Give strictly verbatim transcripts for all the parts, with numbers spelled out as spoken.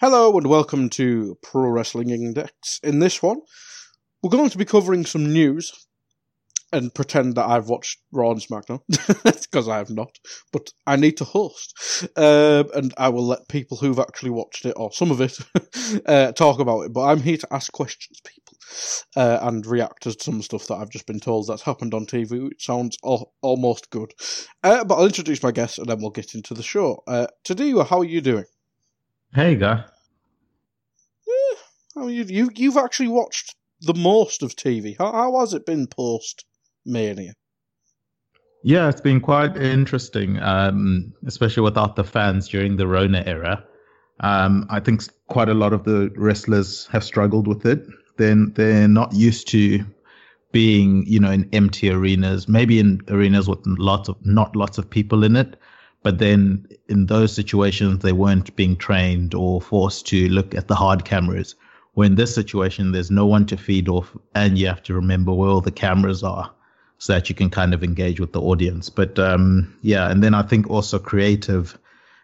Hello and welcome to Pro Wrestling Index. In this one, we're going to be covering some news and pretend that I've watched Raw and SmackDown, because I have not, but I need to host. Um, and I will let people who've actually watched it, or some of it, uh, talk about it. But I'm here to ask questions, people, uh, and react to some stuff that I've just been told that's happened on T V, which sounds al- almost good. Uh, but I'll introduce my guests and then we'll get into the show. Uh, Tadiwa, how are you doing? Hey, guy. Oh, you, you, you've actually watched the most of T V. How, how has it been post-Mania? Yeah, it's been quite interesting, um, especially without the fans during the Rona era. Um, I think quite a lot of the wrestlers have struggled with it. Then they're, they're not used to being, you know, in empty arenas, maybe in arenas with lots of not lots of people in it. But then in those situations, they weren't being trained or forced to look at the hard cameras. Where in this situation, there's no one to feed off, and you have to remember where all the cameras are so that you can kind of engage with the audience. But um, yeah, and then I think also creative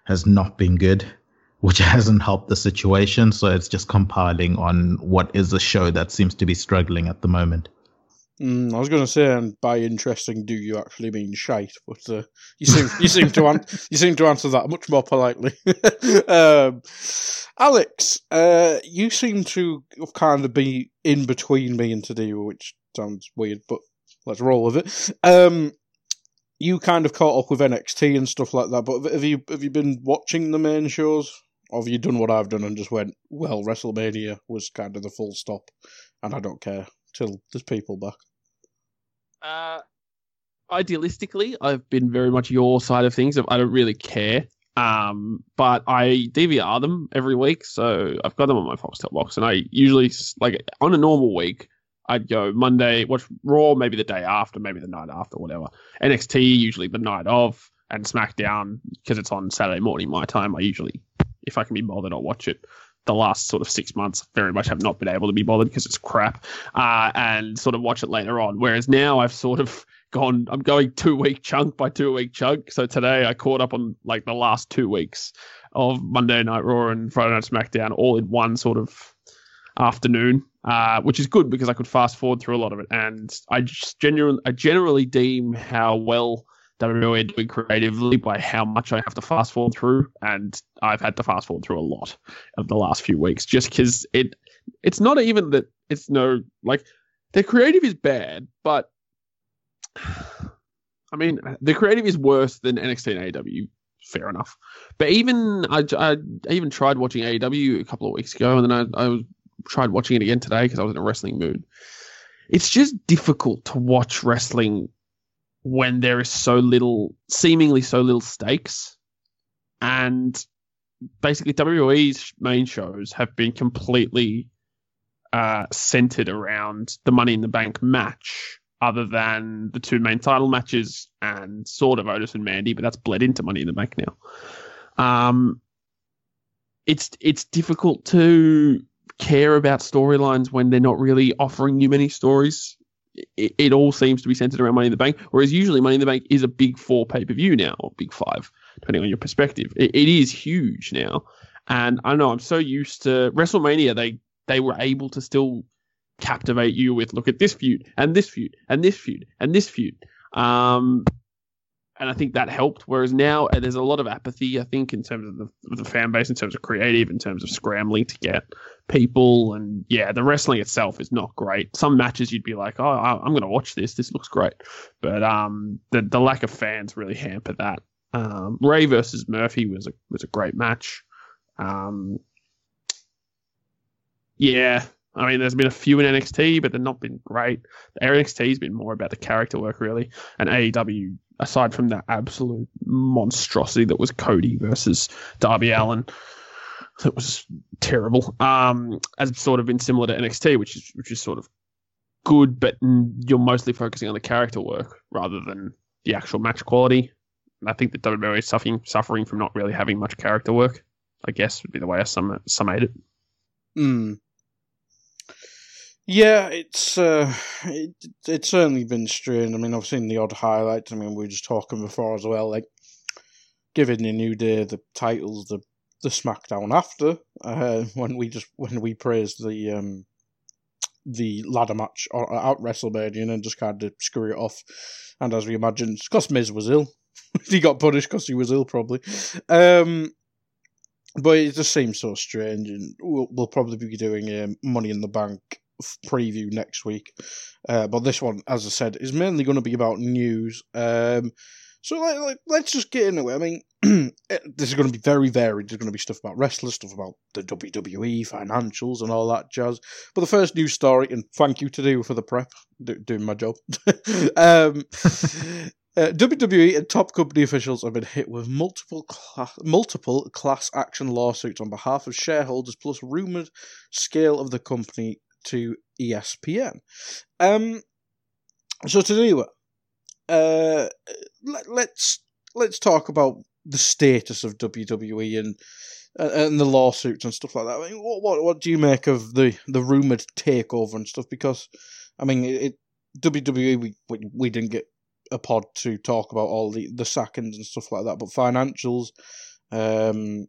has not been good, which hasn't helped the situation. So it's just compiling on what is a show that seems to be struggling at the moment. Mm, I was going to say, and by interesting, do you actually mean shite? But uh, you seem you seem to an- you seem to answer that much more politely. um, Alex, uh, you seem to kind of be in between me and Tadiwa, which sounds weird, but let's roll with it. Um, you kind of caught up with N X T and stuff like that, but have you have you been watching the main shows? Or have you done what I've done and just went, well, WrestleMania was kind of the full stop, and I don't care till there's people back? Uh, idealistically, I've been very much your side of things. I don't really care, um, but I D V R them every week, so I've got them on my Foxtel box, and I usually, like on a normal week, I'd go Monday, watch Raw, maybe the day after, maybe the night after, whatever. N X T, usually the night of, and SmackDown, because it's on Saturday morning my time, I usually, if I can be bothered, I'll watch it. The last sort of six months very much have not been able to be bothered because it's crap, uh, and sort of watch it later on. Whereas now I've sort of gone, I'm going two week chunk by two week chunk. So today I caught up on like the last two weeks of Monday Night Raw and Friday Night SmackDown all in one sort of afternoon, uh, which is good because I could fast forward through a lot of it. And I just genuinely, I generally deem how well W W E are doing creatively by how much I have to fast forward through, and I've had to fast forward through a lot of the last few weeks just because it it's not even that it's no like their creative is bad, but I mean the creative is worse than N X T and A E W, fair enough. But even I, I, I even tried watching A E W a couple of weeks ago, and then I, I was, tried watching it again today because I was in a wrestling mood. It's just difficult to watch wrestling when there is so little, seemingly so little stakes. And basically W W E's main shows have been completely uh, centered around the Money in the Bank match, other than the two main title matches and sort of Otis and Mandy, but that's bled into Money in the Bank now. Um, it's it's difficult to care about storylines when they're not really offering you many stories. it, it all seems to be centered around Money in the Bank, whereas usually Money in the Bank is a big four pay-per-view now, or big five, depending on your perspective. It, it is huge now. And I know I'm so used to WrestleMania, they they were able to still captivate you with, look at this feud and this feud and this feud and this feud. Um, and I think that helped. Whereas now there's a lot of apathy, I think, in terms of the, the fan base, in terms of creative, in terms of scrambling to get people. And yeah, the wrestling itself is not great. Some matches you'd be like, oh, I'm going to watch this. This looks great. But um, the, the lack of fans really hamper that. Um, Ray versus Murphy was a, was a great match. Um, yeah, I mean, there's been a few in N X T, but they've not been great. The N X T has been more about the character work, really. And A E W, aside from that absolute monstrosity that was Cody versus Darby Allin, that was terrible, um, has sort of been similar to N X T, which is which is sort of good, but you're mostly focusing on the character work rather than the actual match quality. And I think that W W E is suffering, suffering from not really having much character work, I guess, would be the way I sum summate it. Mm. Yeah, it's uh, it, it's certainly been strained. I mean, I've seen the odd highlights. I mean, we were just talking before as well, like giving the New Day the titles, the the SmackDown after uh, when we just when we praised the um, the ladder match out WrestleMania and just kind of screw it off. And as we imagined, because Miz was ill, he got punished because he was ill probably. Um, But it just seems so strange, and we'll, we'll probably be doing a Money in the Bank preview next week. Uh, but this one, as I said, is mainly going to be about news. Um, so like, like, let's just get into it. I mean, this is going to be very varied. There's going to be stuff about wrestlers, stuff about the W W E, financials, and all that jazz. But the first news story, and thank you Tadiwa for the prep, do, doing my job. um Uh, W W E and top company officials have been hit with multiple class, multiple class action lawsuits on behalf of shareholders, plus rumoured scale of the company to E S P N. Um, so to do it, uh, let, let's let's talk about the status of W W E and and the lawsuits and stuff like that. I mean, what what what do you make of the the rumoured takeover and stuff? Because I mean, it, W W E we, we we didn't get a pod to talk about all the, the sackings and stuff like that, but financials, um,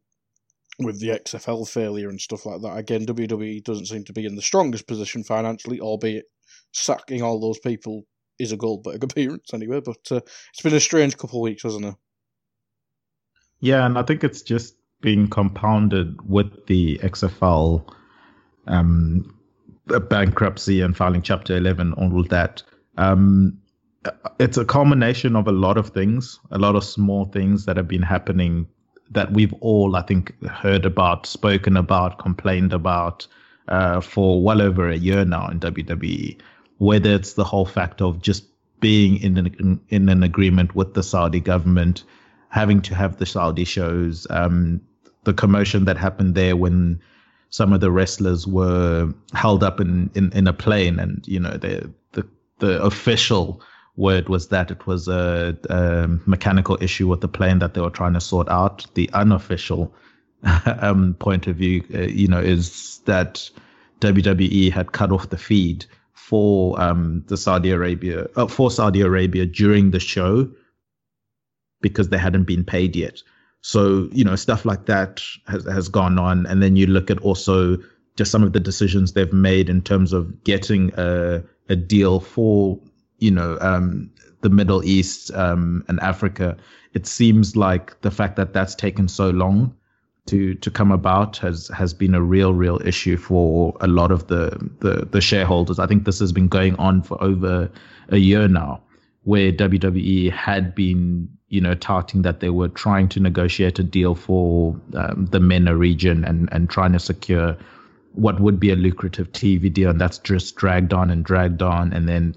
with the X F L failure and stuff like that, again, W W E doesn't seem to be in the strongest position financially, albeit sacking all those people is a Goldberg appearance anyway, but uh, it's been a strange couple of weeks, hasn't it? Yeah, and I think it's just been compounded with the X F L um, bankruptcy and filing Chapter eleven, all that. Um, It's a culmination of a lot of things, a lot of small things that have been happening that we've all, I think, heard about, spoken about, complained about uh, for well over a year now in W W E, whether it's the whole fact of just being in an, in, in an agreement with the Saudi government, having to have the Saudi shows, um, the commotion that happened there when some of the wrestlers were held up in, in, in a plane and, you know, the the, the official word was that it was a, a mechanical issue with the plane that they were trying to sort out. The unofficial um, point of view, uh, you know, is that W W E had cut off the feed for um, the Saudi Arabia uh, for Saudi Arabia during the show because they hadn't been paid yet. So, you know, stuff like that has has gone on. And then you look at also just some of the decisions they've made in terms of getting a a deal for, you know, um, the Middle East um, and Africa. It seems like the fact that that's taken so long to to come about has has been a real, real issue for a lot of the, the, the shareholders. I think this has been going on for over a year now, where W W E had been, you know, touting that they were trying to negotiate a deal for um, the MENA region and, and trying to secure what would be a lucrative T V deal. And that's just dragged on and dragged on. And then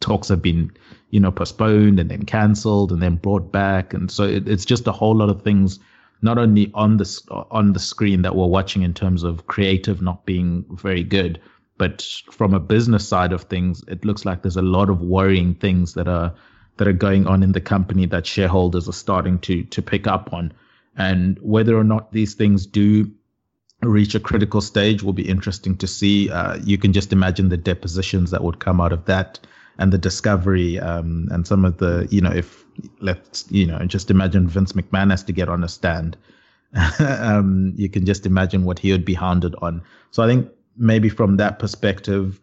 talks have been, you know, postponed and then cancelled and then brought back. And so it, it's just a whole lot of things, not only on the, on the screen that we're watching in terms of creative not being very good, but from a business side of things, it looks like there's a lot of worrying things that are that are going on in the company that shareholders are starting to to pick up on. And whether or not these things do reach a critical stage will be interesting to see. Uh, you can just imagine the depositions that would come out of that, and the discovery, um, and some of the, you know, if let's, you know, just imagine Vince McMahon has to get on a stand. um, you can just imagine what he would be hounded on. So I think maybe from that perspective,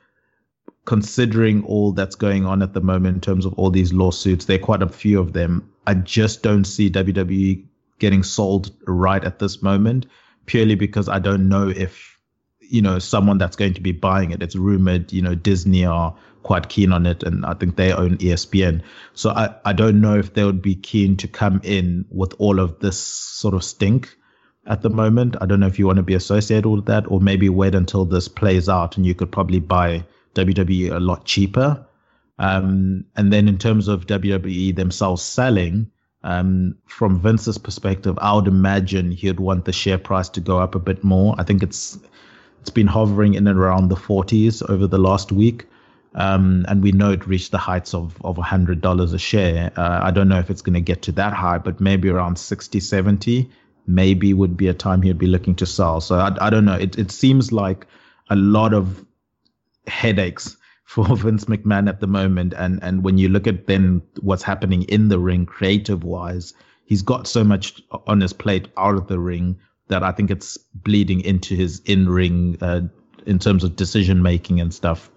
considering all that's going on at the moment in terms of all these lawsuits, there are quite a few of them. I just don't see W W E getting sold right at this moment, purely because I don't know if, you know, someone that's going to be buying it. It's rumored, you know, Disney are quite keen on it, and I think they own E S P N. So I, I don't know if they would be keen to come in with all of this sort of stink at the moment. I don't know if you want to be associated with that, or maybe wait until this plays out and you could probably buy W W E a lot cheaper. Um, and then in terms of W W E themselves selling, Um, from Vince's perspective, I would imagine he'd want the share price to go up a bit more. I think it's it's been hovering in and around the forties over the last week, um, and we know it reached the heights of of one hundred dollars a share. Uh, I don't know if it's going to get to that high, but maybe around sixty, seventy, maybe would be a time he'd be looking to sell. So I, I don't know. It it seems like a lot of headaches for Vince McMahon at the moment. And and when you look at then what's happening in the ring creative wise, he's got so much on his plate out of the ring that I think it's bleeding into his in-ring uh, in terms of decision making and stuff.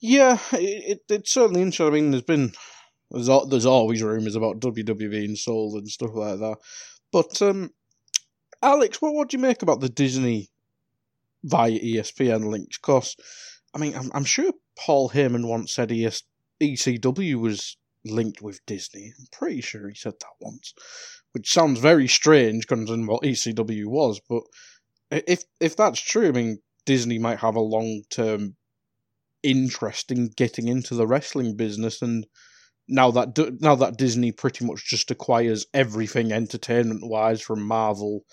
Yeah, it, it, it's certainly interesting. I mean, there's been, there's, there's always rumours about W W E being sold and stuff like that. But um, Alex, what, what do you make about the Disney via E S P N links? Because, I mean, I'm, I'm sure Paul Heyman once said E S, E C W was linked with Disney. I'm pretty sure he said that once, which sounds very strange considering what E C W was. But if if that's true, I mean, Disney might have a long-term interest in getting into the wrestling business, and now that now that Disney pretty much just acquires everything entertainment-wise from Marvel,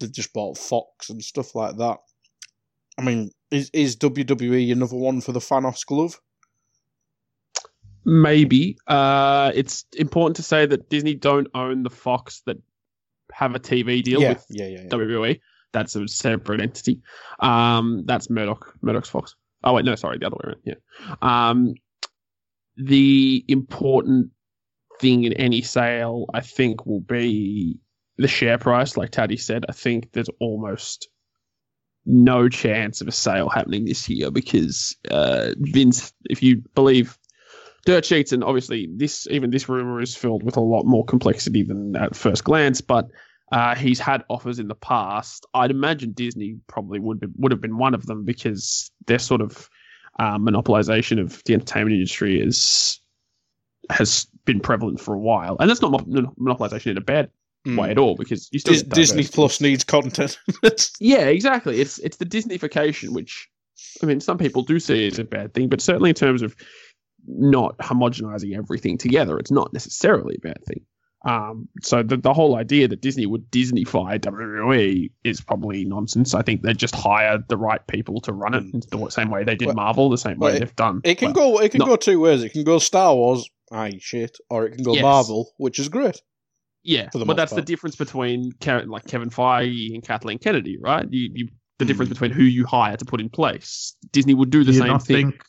they just bought Fox and stuff like that. I mean, is is W W E another one for the Thanos glove? Maybe. Uh, it's important to say that Disney don't own the Fox that have a T V deal yeah, with yeah, yeah, yeah. W W E. That's a separate entity. Um, that's Murdoch. Murdoch's Fox. Oh, wait, no, sorry, the other way around. Yeah. Um, the important thing in any sale, I think, will be the share price. Like Taddy said, I think there's almost no chance of a sale happening this year because uh, Vince, if you believe dirt sheets, and obviously this, even this rumor is filled with a lot more complexity than at first glance, but uh, he's had offers in the past. I'd imagine Disney probably would be, would have been one of them because their sort of uh, monopolization of the entertainment industry is has been prevalent for a while, and that's not monopolization in a bad way at all, because you still Dis- Disney Plus needs content. Yeah, exactly. It's it's the Disneyfication, which, I mean, some people do see it as a bad thing, but certainly in terms of not homogenizing everything together, it's not necessarily a bad thing. Um, so the the whole idea that Disney would Disneyfy W W E is probably nonsense. I think they just hired the right people to run it in the same way they did well, Marvel, the same well, way it, they've done. It can well, go. It can not, go two ways. It can go Star Wars, aye, shit, or it can go yes. Marvel, which is great. Yeah, but that's part. The difference between Karen, like Kevin Feige and Kathleen Kennedy, right? You, you, the mm. difference between who you hire to put in place. Disney would do the do same thing. Think,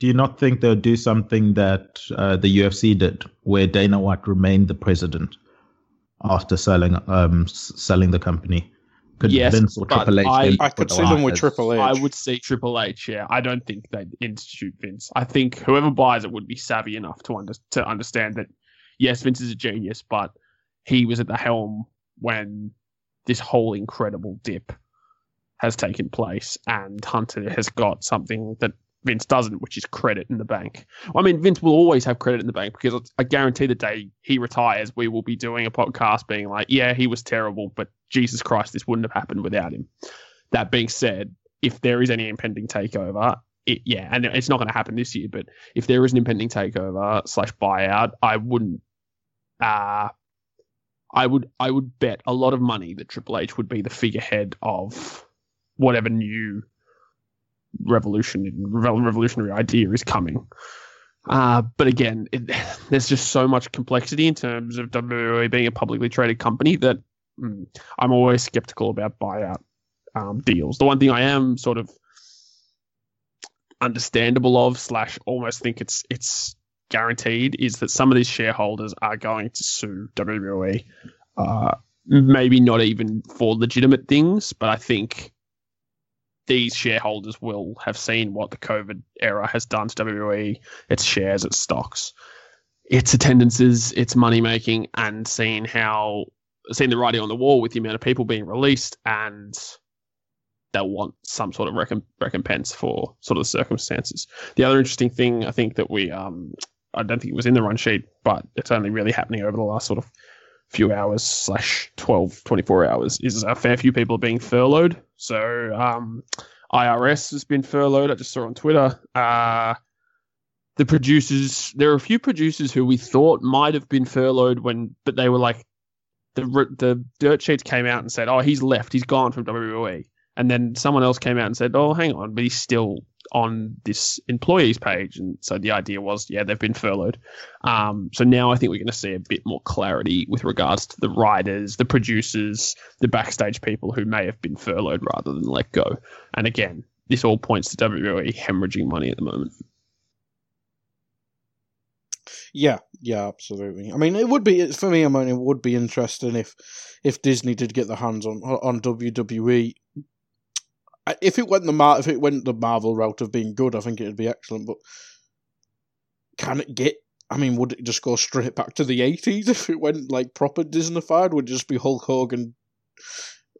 do you not think they'll do something that uh, the U F C did, where Dana White remained the president after selling um, selling the company? Could yes, Vince or Triple H? I, I could see them with Triple H. I would see Triple H. Yeah, I don't think they'd institute Vince. I think whoever buys it would be savvy enough to under, to understand that yes, Vince is a genius, but he was at the helm when this whole incredible dip has taken place, and Hunter has got something that Vince doesn't, which is credit in the bank. I mean, Vince will always have credit in the bank because I guarantee the day he retires, we will be doing a podcast being like, yeah, he was terrible, but Jesus Christ, this wouldn't have happened without him. That being said, if there is any impending takeover, it, yeah, and it's not going to happen this year, but if there is an impending takeover slash buyout, I wouldn't... Uh, I would I would bet a lot of money that Triple H would be the figurehead of whatever new revolution revolutionary idea is coming. Uh, but again, it, there's just so much complexity in terms of W W E being a publicly traded company that I'm always skeptical about buyout um, deals. The one thing I am sort of understandable of slash almost think it's it's guaranteed is that some of these shareholders are going to sue W W E. Uh, maybe not even for legitimate things, but I think these shareholders will have seen what the COVID era has done to W W E, its shares, its stocks, its attendances, its money making, and seen how seen the writing on the wall with the amount of people being released, and they'll want some sort of recomp- recompense for sort of the circumstances. The other interesting thing I think that we, um, I don't think it was in the run sheet, but it's only really happening over the last sort of few hours slash twelve, twenty-four hours is a fair few people are being furloughed. So um, I R S has been furloughed. I just saw on Twitter. Uh, the producers, there are a few producers who we thought might have been furloughed when, but they were like, the the dirt sheets came out and said, oh, he's left. He's gone from W W E. And then someone else came out and said, oh, hang on, but he's still on this employees page. And so the idea was, yeah, they've been furloughed. Um, so now I think we're going to see a bit more clarity with regards to the writers, the producers, the backstage people who may have been furloughed rather than let go. And again, this all points to W W E hemorrhaging money at the moment. Yeah, yeah, absolutely. I mean, it would be, for me, I mean, it would be interesting if, if Disney did get their hands on, on W W E. If it went the Mar- if it went the Marvel route of being good, I think it'd be excellent. But can it get? I mean, would it just go straight back to the eighties if it went like proper Disneyfied? Would it just be Hulk Hogan,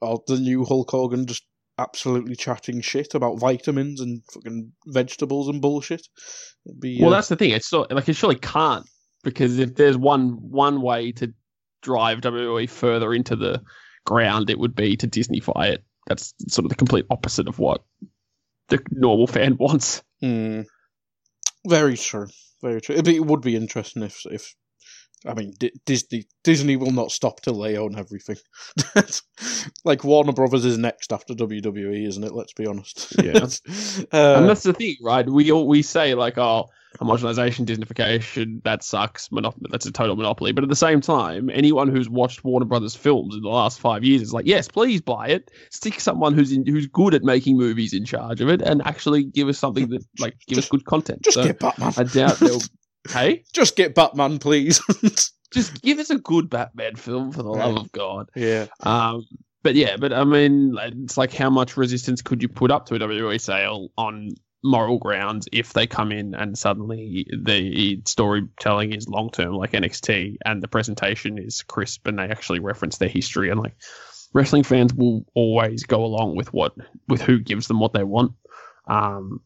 or the new Hulk Hogan, just absolutely chatting shit about vitamins and fucking vegetables and bullshit? It'd be, well, uh... that's the thing. It's so, like it surely can't, because if there's one one way to drive W W E further into the ground, it would be to Disneyfy it. That's sort of the complete opposite of what the normal fan wants. Mm. Very true. Very true. It'd be, it would be interesting if, if I mean, D- Disney Disney will not stop till they own everything. Like Warner Brothers is next after W W E, isn't it? Let's be honest. Yeah. uh, and that's the thing, right? We all, we say like, oh, homogenization, Disneyfication, that sucks. Monop- that's a total monopoly. But at the same time, anyone who's watched Warner Brothers films in the last five years is like, yes, please buy it. Stick someone who's in, who's good at making movies in charge of it, and actually give us something that like give just, us good content. Just so get Batman. I doubt they'll. Hey, just get Batman, please. Just give us a good Batman film, for the love yeah. of God. Yeah. Um. But yeah. But I mean, it's like, how much resistance could you put up to a W W E sale on moral grounds if they come in and suddenly the storytelling is long term, like N X T, and the presentation is crisp and they actually reference their history, and like wrestling fans will always go along with what with who gives them what they want. Um.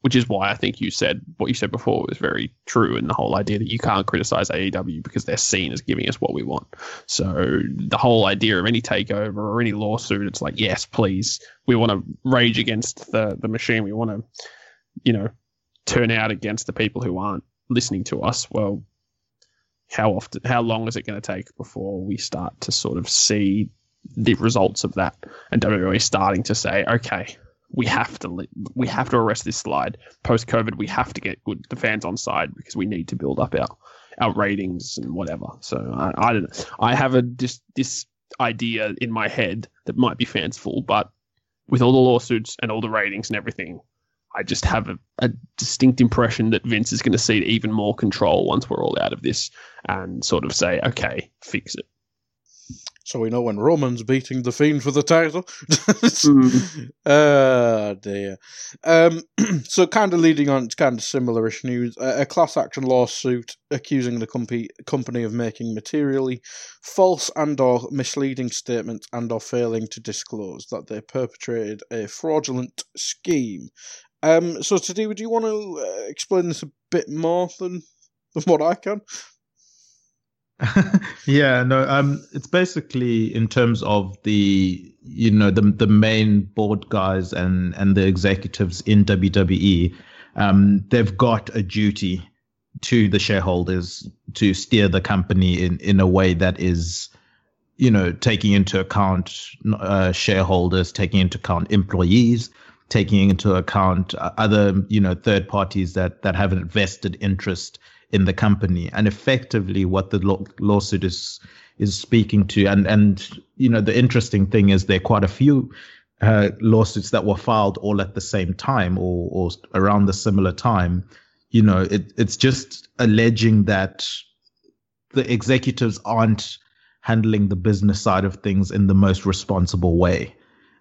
Which is why I think you said what you said before was very true, and the whole idea that you can't criticize A E W because they're seen as giving us what we want. So the whole idea of any takeover or any lawsuit, it's like, yes, please, we want to rage against the, the machine. We want to, you know, turn out against the people who aren't listening to us. Well, how often, how long is it going to take before we start to sort of see the results of that? And W W E starting to say, okay, we have to we have to arrest this slide. Post-COVID, we have to get good the fans on side because we need to build up our, our ratings and whatever. So I, I don't know. I have a this, this idea in my head that might be fanciful, but with all the lawsuits and all the ratings and everything, I just have a, a distinct impression that Vince is going to cede even more control once we're all out of this and sort of say, okay, fix it. So we know when Roman's beating The Fiend for the title. mm. Oh, dear. Um, so kind of leading on to kind of similar-ish news, a class action lawsuit accusing the comp- company of making materially false and or misleading statements and or failing to disclose that they perpetrated a fraudulent scheme. Um, so today, would you want to uh, explain this a bit more than, than what I can? yeah, no, um, it's basically in terms of the, you know, the the main board guys and, and the executives in W W E, um, they've got a duty to the shareholders to steer the company in, in a way that is, you know, taking into account uh, shareholders, taking into account employees, taking into account other, you know, third parties that, that have an vested interest in the company. And effectively what the law- lawsuit is is speaking to. And, and you know, the interesting thing is there are quite a few uh, lawsuits that were filed all at the same time or, or around the similar time. You know, it, it's just alleging that the executives aren't handling the business side of things in the most responsible way.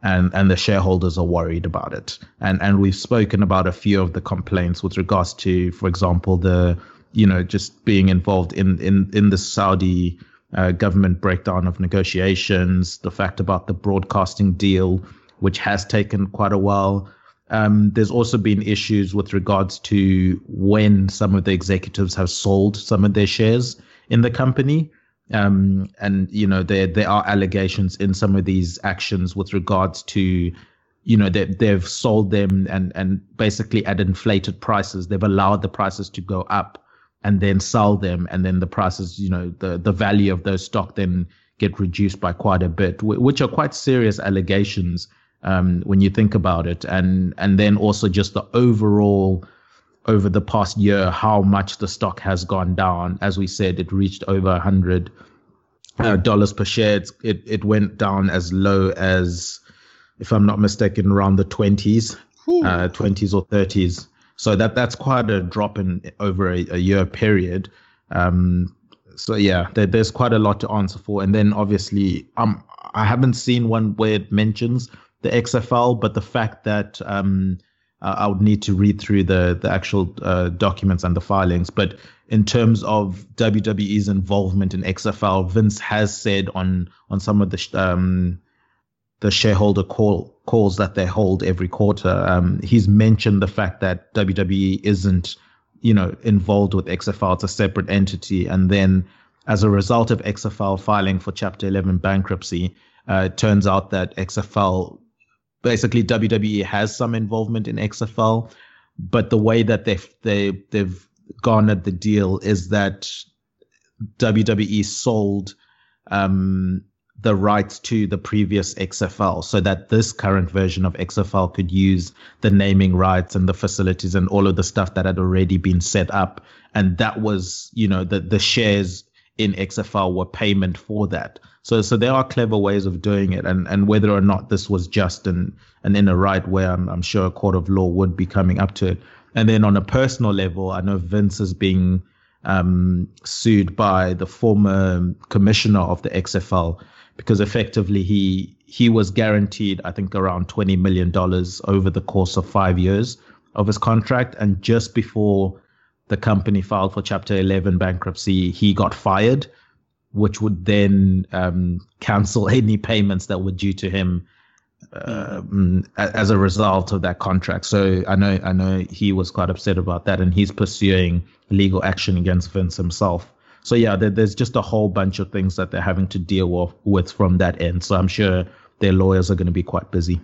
And and the shareholders are worried about it. And and we've spoken about a few of the complaints with regards to, for example, the, you know, just being involved in, in, in the Saudi uh, government breakdown of negotiations, the fact about the broadcasting deal, which has taken quite a while. Um, there's also been issues with regards to when some of the executives have sold some of their shares in the company. Um, and, you know, there there are allegations in some of these actions with regards to, you know, they, they've sold them and, and basically at inflated prices. They've allowed the prices to go up and then sell them. And then the prices, you know, the, the value of those stock then get reduced by quite a bit, which are quite serious allegations um, when you think about it. And and then also just the overall, over the past year, how much the stock has gone down. As we said, it reached over a hundred dollars per share. It's, it it went down as low as, if I'm not mistaken, around the twenties, uh, twenties or thirties. So that that's quite a drop in over a, a year period. Um, so yeah, there, there's quite a lot to answer for. And then obviously, um, I haven't seen one where it mentions the X F L, but the fact that um. Uh, I would need to read through the the actual uh, documents and the filings. But in terms of W W E's involvement in X F L, Vince has said on on some of the sh- um, the shareholder call calls that they hold every quarter, um, he's mentioned the fact that W W E isn't, you know, involved with X F L. It's a separate entity. And then as a result of X F L filing for Chapter eleven bankruptcy, uh, it turns out that X F L, basically, W W E has some involvement in X F L, but the way that they've, they, they've garnered the deal is that W W E sold um, the rights to the previous X F L so that this current version of X F L could use the naming rights and the facilities and all of the stuff that had already been set up. And that was, you know, the, the shares in X F L were payment for that. So so there are clever ways of doing it, and, and whether or not this was just an, an inner right where I'm, I'm sure a court of law would be coming up to it. And then on a personal level, I know Vince is being um, sued by the former commissioner of the X F L because effectively he he was guaranteed, I think, around twenty million dollars over the course of five years of his contract. And just before the company filed for Chapter eleven bankruptcy, he got fired, which would then um, cancel any payments that were due to him uh, as a result of that contract. So I know I know he was quite upset about that, and he's pursuing legal action against Vince himself. So yeah, there, there's just a whole bunch of things that they're having to deal with, with from that end. So I'm sure their lawyers are going to be quite busy.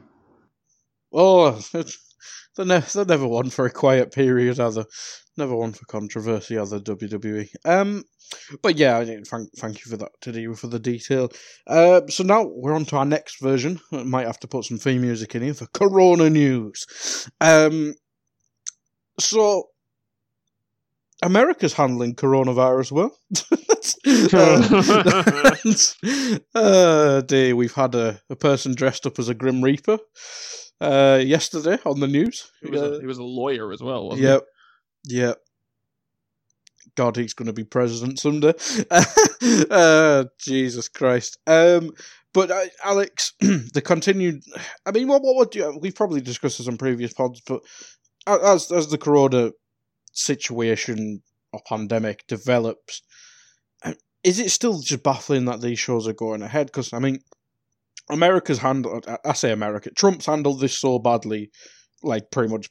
Oh, they're, ne- they're never one for a quiet period, are they? Never one for controversy, other W W E. Um, but yeah, I mean, thank thank you for that, Tadiwa, for the detail. Uh, so now we're on to our next version. I might have to put some theme music in here for Corona News. Um, so America's handling coronavirus well. uh, uh, dear, we've had a, a person dressed up as a Grim Reaper uh, yesterday on the news. He was, uh, a, he was a lawyer as well, wasn't yep. he? Yeah. God, he's going to be president someday. uh, Jesus Christ. Um, but, uh, Alex, the continued... I mean, what what would you... We've probably discussed this on previous pods, but as, as the corona situation or pandemic develops, is it still just baffling that these shows are going ahead? Because, I mean, America's handled... I say America. Trump's handled this so badly, like, pretty much...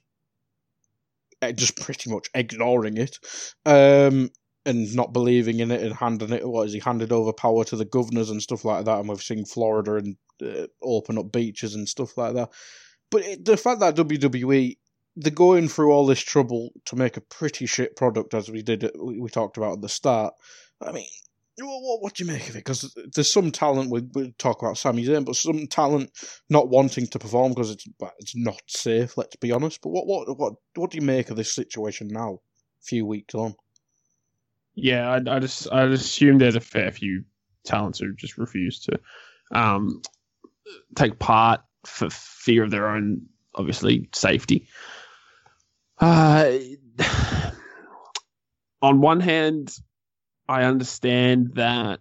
just pretty much ignoring it um, and not believing in it and handing it, what is he, handed over power to the governors and stuff like that, and we've seen Florida and uh, open up beaches and stuff like that. But it, the fact that W W E, they're going through all this trouble to make a pretty shit product, as we did, we talked about at the start. I mean, what, what do you make of it? Because there's some talent, we, we talk about Sami Zayn, but some talent not wanting to perform because it's it's not safe, let's be honest. But what what what, what do you make of this situation now, a few weeks on? Yeah, I, I just I assume there's a fair few talents who just refuse to um, take part for fear of their own, obviously, safety. Uh, on one hand, I understand that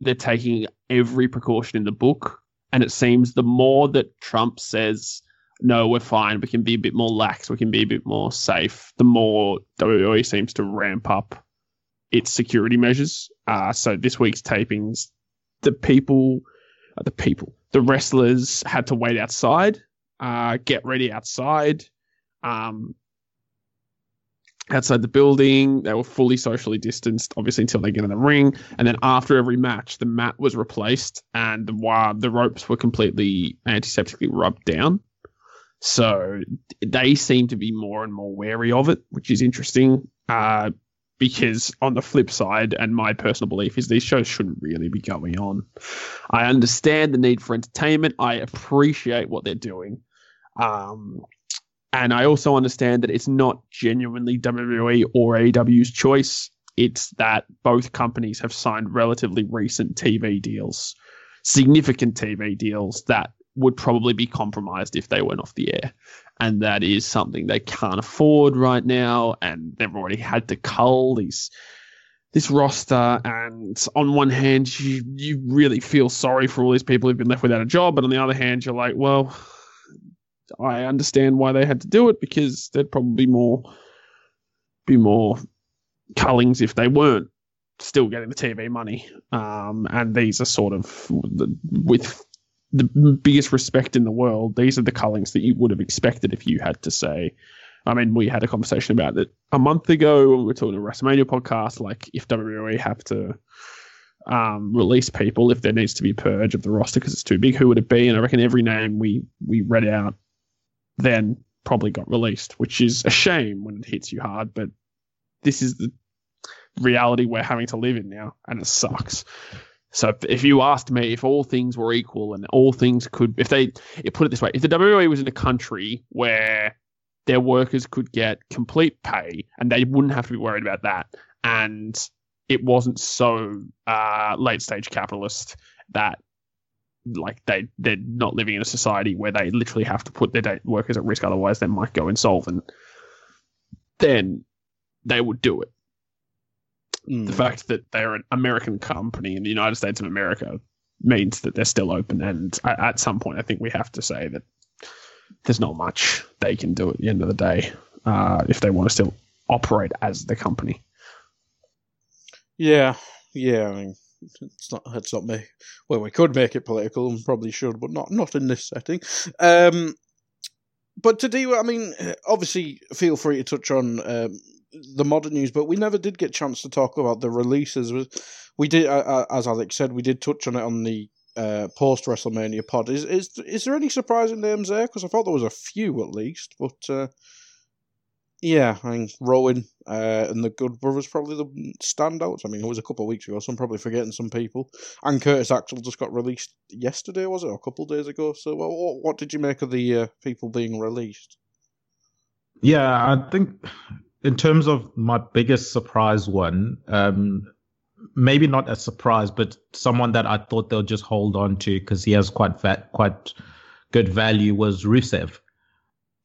they're taking every precaution in the book, and it seems the more that Trump says, no, we're fine, we can be a bit more lax, we can be a bit more safe, the more W W E seems to ramp up its security measures. Uh, so this week's tapings, the people, uh, the people, the wrestlers had to wait outside, uh, get ready outside, um, outside the building. They were fully socially distanced, obviously, until they get in the ring. And then after every match, the mat was replaced and the, uh, the ropes were completely antiseptically rubbed down. So they seem to be more and more wary of it, which is interesting, uh, because on the flip side, and my personal belief is these shows shouldn't really be going on. I understand the need for entertainment. I appreciate what they're doing. Um, and I also understand that it's not genuinely W W E or A E W's choice. It's that both companies have signed relatively recent T V deals, significant T V deals that would probably be compromised if they went off the air. And that is something they can't afford right now. And they've already had to cull these, this roster. And on one hand, you, you really feel sorry for all these people who've been left without a job. But on the other hand, you're like, well, I understand why they had to do it, because there'd probably be more, be more cullings if they weren't still getting the T V money. Um, and these are sort of with... the biggest respect in the world, these are the cullings that you would have expected if you had to say, I mean, we had a conversation about it a month ago when we were talking to a WrestleMania podcast, like if W W E have to um, release people, if there needs to be a purge of the roster because it's too big, who would it be? And I reckon every name we, we read out then probably got released, which is a shame when it hits you hard, but this is the reality we're having to live in now, and it sucks. So if you asked me, if all things were equal and all things could, if they, if put it this way, if the W W E was in a country where their workers could get complete pay and they wouldn't have to be worried about that, and it wasn't so uh, late stage capitalist that like they, they're not living in a society where they literally have to put their day- workers at risk, otherwise they might go insolvent, then they would do it. Mm. The fact that they're an American company in the United States of America means that they're still open. And at some point, I think we have to say that there's not much they can do at the end of the day uh, if they want to still operate as the company. Yeah, yeah. I mean, it's not, it's not me. Well, we could make it political and probably should, but not, not in this setting. Um, but to do, I mean, obviously, feel free to touch on... Um, the modern news, but we never did get a chance to talk about the releases. We did, as Alex said, we did touch on it on the uh, post WrestleMania pod. Is is is there any surprising names there? Because I thought there was a few at least, but uh, yeah, I think Rowan uh, and the Good Brothers probably the standouts. I mean, it was a couple of weeks ago, so I'm probably forgetting some people. And Curtis Axel just got released yesterday, was it, or a couple of days ago? So, what, what did you make of the uh, people being released? Yeah, I think. In terms of my biggest surprise one, um, maybe not a surprise, but someone that I thought they'll just hold on to because he has quite va- quite good value was Rusev.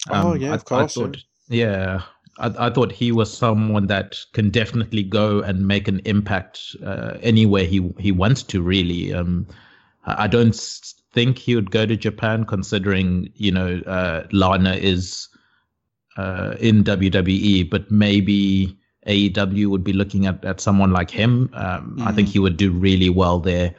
Um, oh, yeah, I, of course. I thought, yeah, I, I thought he was someone that can definitely go and make an impact uh, anywhere he, he wants to, really. Um, I don't think he would go to Japan considering, you know, uh, Lana is... Uh, in W W E, but maybe A E W would be looking at, at someone like him. Um, mm-hmm. I think he would do really well there.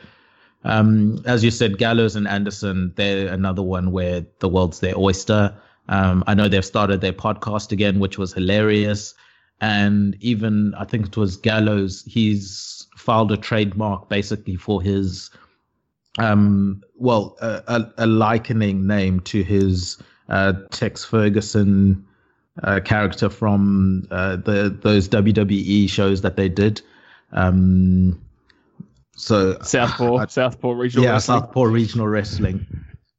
Um, as you said, Gallows and Anderson, they're another one where the world's their oyster. Um, I know they've started their podcast again, which was hilarious. And even, I think it was Gallows, he's filed a trademark basically for his, um, well, a, a, a likening name to his uh, Tex Ferguson Uh, character from uh, the those W W E shows that they did. Um, so Southpaw, I, Southpaw Regional yeah, Wrestling. Yeah, Southpaw Regional Wrestling,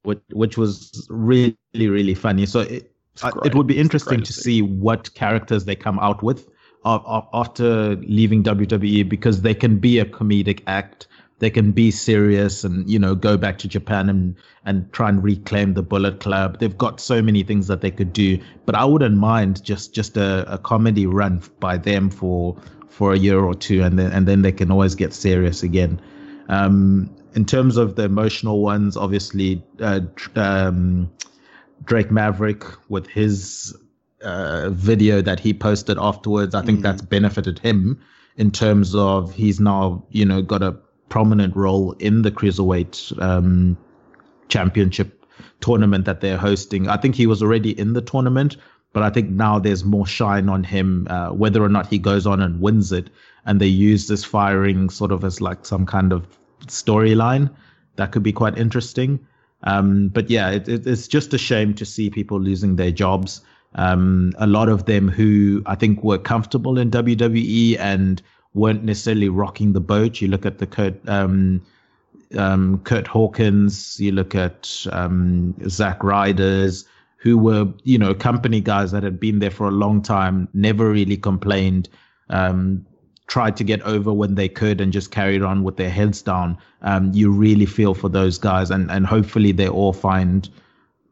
which, which was really, really funny. So it, I, it would be interesting to see what characters they come out with. of, after leaving W W E, because they can be a comedic act. They can be serious and, you know, go back to Japan and, and try and reclaim the Bullet Club. They've got so many things that they could do. But I wouldn't mind just just a, a comedy run by them for for a year or two, and then and then they can always get serious again. Um, in terms of the emotional ones, obviously, uh, um, Drake Maverick with his uh, video that he posted afterwards, I think mm. that's benefited him in terms of he's now, you know, got a prominent role in the Cruiserweight um, Championship tournament that they're hosting. I think he was already in the tournament, but I think now there's more shine on him, uh, whether or not he goes on and wins it. And they use this firing sort of as like some kind of storyline that could be quite interesting. Um, but yeah, it, it, it's just a shame to see people losing their jobs. Um, a lot of them who I think were comfortable in W W E and weren't necessarily rocking the boat. You look at the Kurt, um, um, Kurt Hawkins, you look at um, Zack Ryders, who were, you know, company guys that had been there for a long time, never really complained, um, tried to get over when they could and just carried on with their heads down. Um, you really feel for those guys, and, and hopefully they all find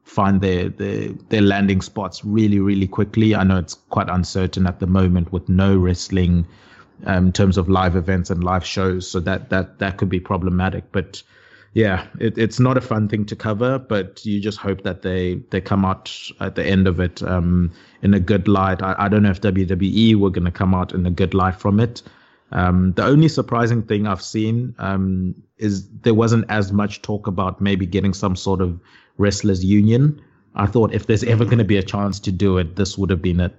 find their, their, their landing spots really, really quickly. I know it's quite uncertain at the moment with no wrestling Um, in terms of live events and live shows, so that that that could be problematic. But yeah, it, it's not a fun thing to cover, but you just hope that they they come out at the end of it um, in a good light. I, I don't know if W W E were going to come out in a good light from it. Um, the only surprising thing I've seen um, is there wasn't as much talk about maybe getting some sort of wrestlers union. I thought if there's ever going to be a chance to do it, this would have been it.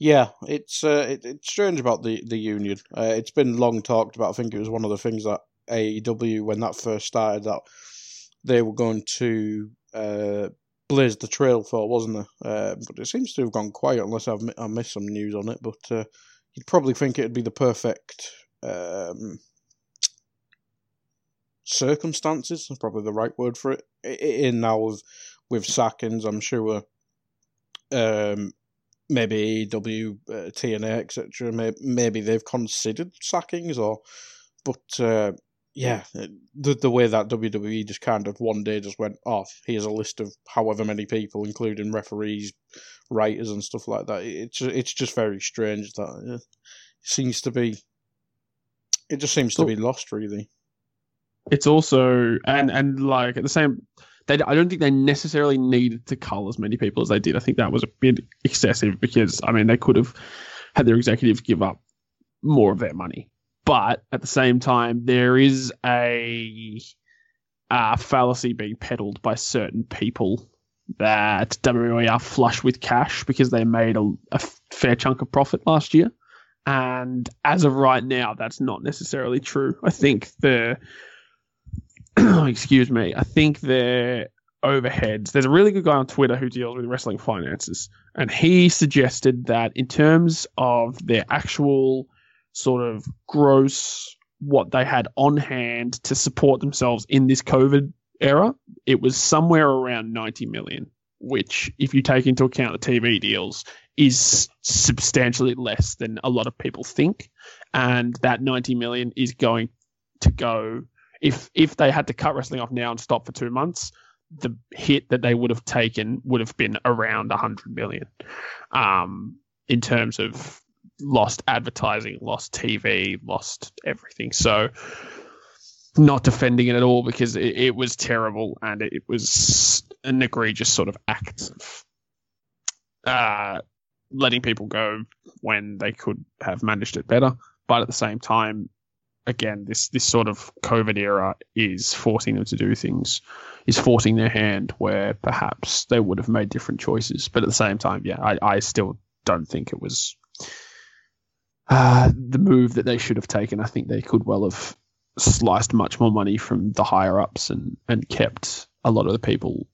Yeah, it's uh, it, it's strange about the, the union. Uh, it's been long talked about. I think it was one of the things that A E W, when that first started, that they were going to uh, blaze the trail for, wasn't there? Uh, but it seems to have gone quiet, unless I've I missed some news on it. But uh, you'd probably think it'd be the perfect um, circumstances, probably the right word for it, in now with, with sackings, I'm sure. Um, Maybe A E W, uh, T N A, et cetera. Maybe, maybe they've considered sackings, or, but uh, yeah, the the way that W W E just kind of one day just went off. Here's a list of however many people, including referees, writers, and stuff like that. It's it's just very strange that it seems to be. It just seems so, to be lost, really. It's also and and like at the same. They, I don't think they necessarily needed to cull as many people as they did. I think that was a bit excessive because, I mean, they could have had their executives give up more of their money. But at the same time, there is a uh, fallacy being peddled by certain people that W W E are flush with cash because they made a, a fair chunk of profit last year. And as of right now, that's not necessarily true. I think the... Excuse me. I think their overheads. There's a really good guy on Twitter who deals with wrestling finances, and he suggested that in terms of their actual sort of gross, what they had on hand to support themselves in this COVID era, it was somewhere around ninety million, which, if you take into account the T V deals, is substantially less than a lot of people think, and that ninety million is going to go. If if they had to cut wrestling off now and stop for two months, the hit that they would have taken would have been around one hundred million dollars um, in terms of lost advertising, lost T V, lost everything. So not defending it at all because it, it was terrible and it was an egregious sort of act of uh, letting people go when they could have managed it better. But at the same time, again, this, this sort of COVID era is forcing them to do things, is forcing their hand where perhaps they would have made different choices. But at the same time, yeah, I, I still don't think it was uh, the move that they should have taken. I think they could well have sliced much more money from the higher-ups and, and kept a lot of the people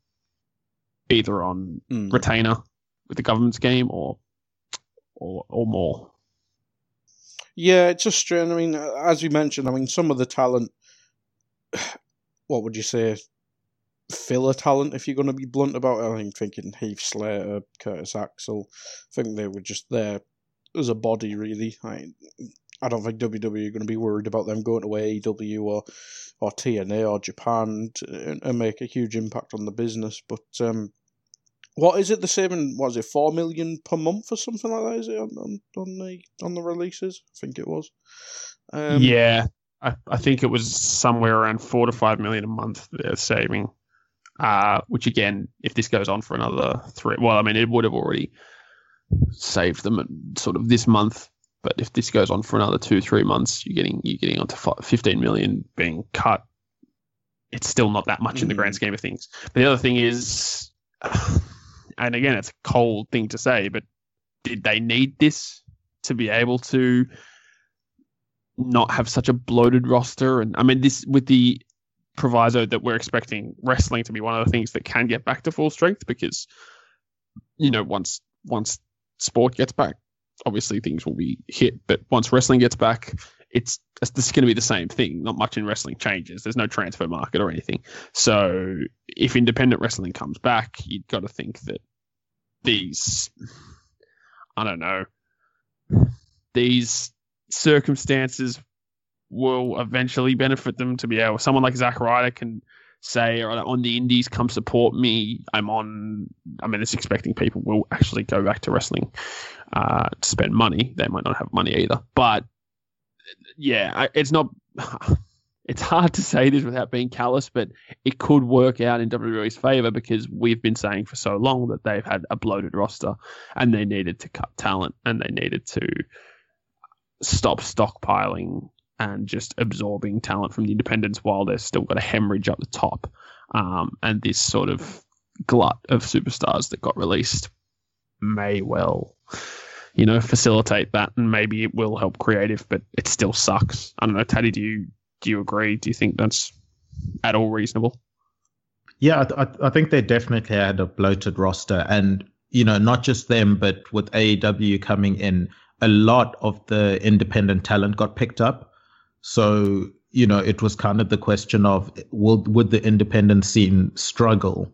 either on mm. retainer with the government scheme or or, or more. Yeah, it's just strange. I mean, as you mentioned, I mean, some of the talent, what would you say, filler talent, if you're going to be blunt about it. I'm thinking Heath Slater, Curtis Axel. I think they were just there as a body, really. I I don't think W W E are going to be worried about them going to A E W or, or T N A or Japan to, and make a huge impact on the business. But um, what is it? They're saving, what is it, four million dollars per month or something like that, is it, on, on, on, the, on the releases? I think it was. Um, yeah, I, I think it was somewhere around four to five million dollars a month they're saving, uh, which, again, if this goes on for another three... Well, I mean, it would have already saved them sort of this month. But if this goes on for another two, three months, you're getting you're getting onto fifteen million being cut. It's still not that much mm. in the grand scheme of things. But the other thing is, and again, it's a cold thing to say, but did they need this to be able to not have such a bloated roster? And I mean, this with the proviso that we're expecting wrestling to be one of the things that can get back to full strength, because you know once once sport gets back, obviously things will be hit, but once wrestling gets back, it's this is going to be the same thing. Not much in wrestling changes. There's no transfer market or anything. So if independent wrestling comes back, you've got to think that these, I don't know, these circumstances will eventually benefit them to be able. Someone like Zack Ryder can say, all right, on the indies, come support me. I'm on. I mean, it's expecting people will actually go back to wrestling uh, to spend money. They might not have money either, but yeah, it's not. It's hard to say this without being callous, but it could work out in W W E's favor because we've been saying for so long that they've had a bloated roster and they needed to cut talent and they needed to stop stockpiling and just absorbing talent from the independents while they've still got a hemorrhage up the top. Um, and this sort of glut of superstars that got released may well, you know, facilitate that, and maybe it will help creative, but it still sucks. I don't know, Taddy, do you, do you agree? Do you think that's at all reasonable? Yeah, I, I think they definitely had a bloated roster, and, you know, not just them, but with A E W coming in, a lot of the independent talent got picked up. So, you know, it was kind of the question of, will, would the independent scene struggle,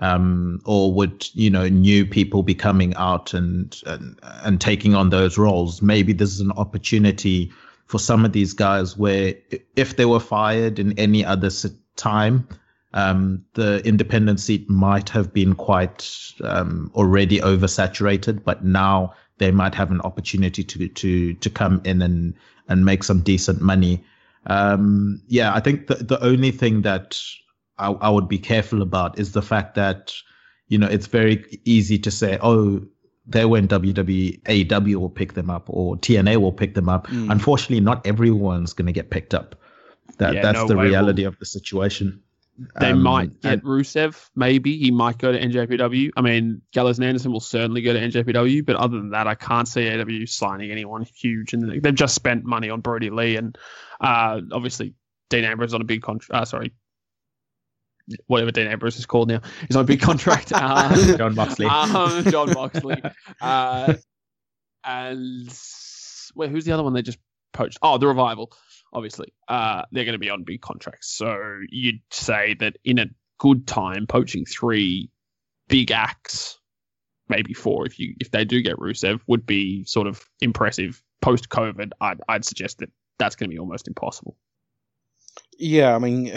um, or would, you know, new people be coming out and, and and taking on those roles? Maybe this is an opportunity for some of these guys where if they were fired in any other time, um, the independent seat might have been quite um, already oversaturated, but now they might have an opportunity to to to come in and, and make some decent money. Um, yeah, I think the, the only thing that I, I would be careful about is the fact that, you know, it's very easy to say, oh, they went W W E, A E W will pick them up or T N A will pick them up. Mm. Unfortunately, not everyone's going to get picked up. That yeah, That's no the reality will. of the situation. They um, might get and, Rusev, maybe. He might go to N J P W. I mean, Gallows and Anderson will certainly go to N J P W, but other than that, I can't see A E W signing anyone huge. And they've just spent money on Brody Lee, and uh, obviously Dean Ambrose on a big contract. Uh, sorry, whatever Dean Ambrose is called now. He's on a big contract. Uh, John Moxley. Um, John Moxley. uh, and wait, who's the other one they just poached? Oh, The Revival. Obviously, uh, they're going to be on big contracts. So you'd say that in a good time, poaching three big acts, maybe four if you if they do get Rusev, would be sort of impressive. Post-COVID, I'd, I'd suggest that that's going to be almost impossible. Yeah, I mean,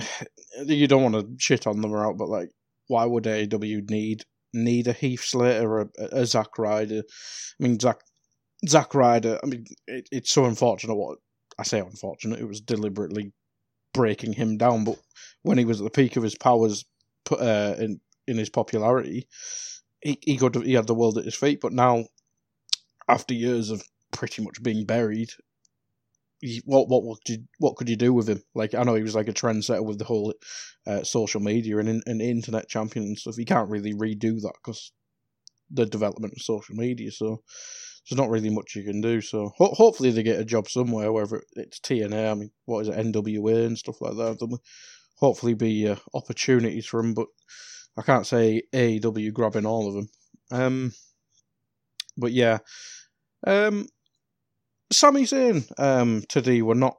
you don't want to shit on them or out, but like, why would A E W need, need a Heath Slater or a, a Zack Ryder? I mean, Zack, Zack Ryder, I mean, it, it's so unfortunate what... I say unfortunate, it was deliberately breaking him down, but when he was at the peak of his powers uh, in, in his popularity, he he, got to, he had the world at his feet, but now, after years of pretty much being buried, he, what what what, did, what could you do with him? Like, I know he was like a trendsetter with the whole uh, social media and, in, and internet champion and stuff. You can't really redo that because the development of social media, so... There's not really much you can do, so Ho- hopefully they get a job somewhere, whether it's T N A, I mean, what is it, N W A and stuff like that. There'll hopefully be uh, opportunities for them, but I can't say A E W grabbing all of them. Um, but yeah, um, Sami Zayn um, today were not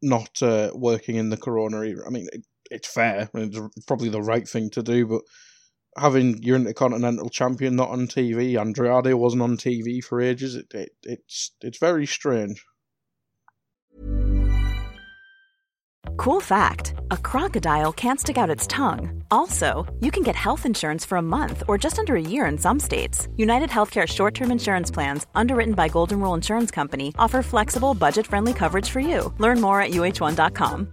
not uh, working in the corona era. I mean, it, it's fair, I mean, it's probably the right thing to do, but having your Intercontinental Champion not on T V, Andrade wasn't on T V for ages, it, it it's it's very strange. Cool fact, a crocodile can't stick out its tongue. Also, you can get health insurance for a month or just under a year in some states. United Healthcare short-term insurance plans, underwritten by Golden Rule Insurance Company, offer flexible, budget-friendly coverage for you. Learn more at U H one dot com.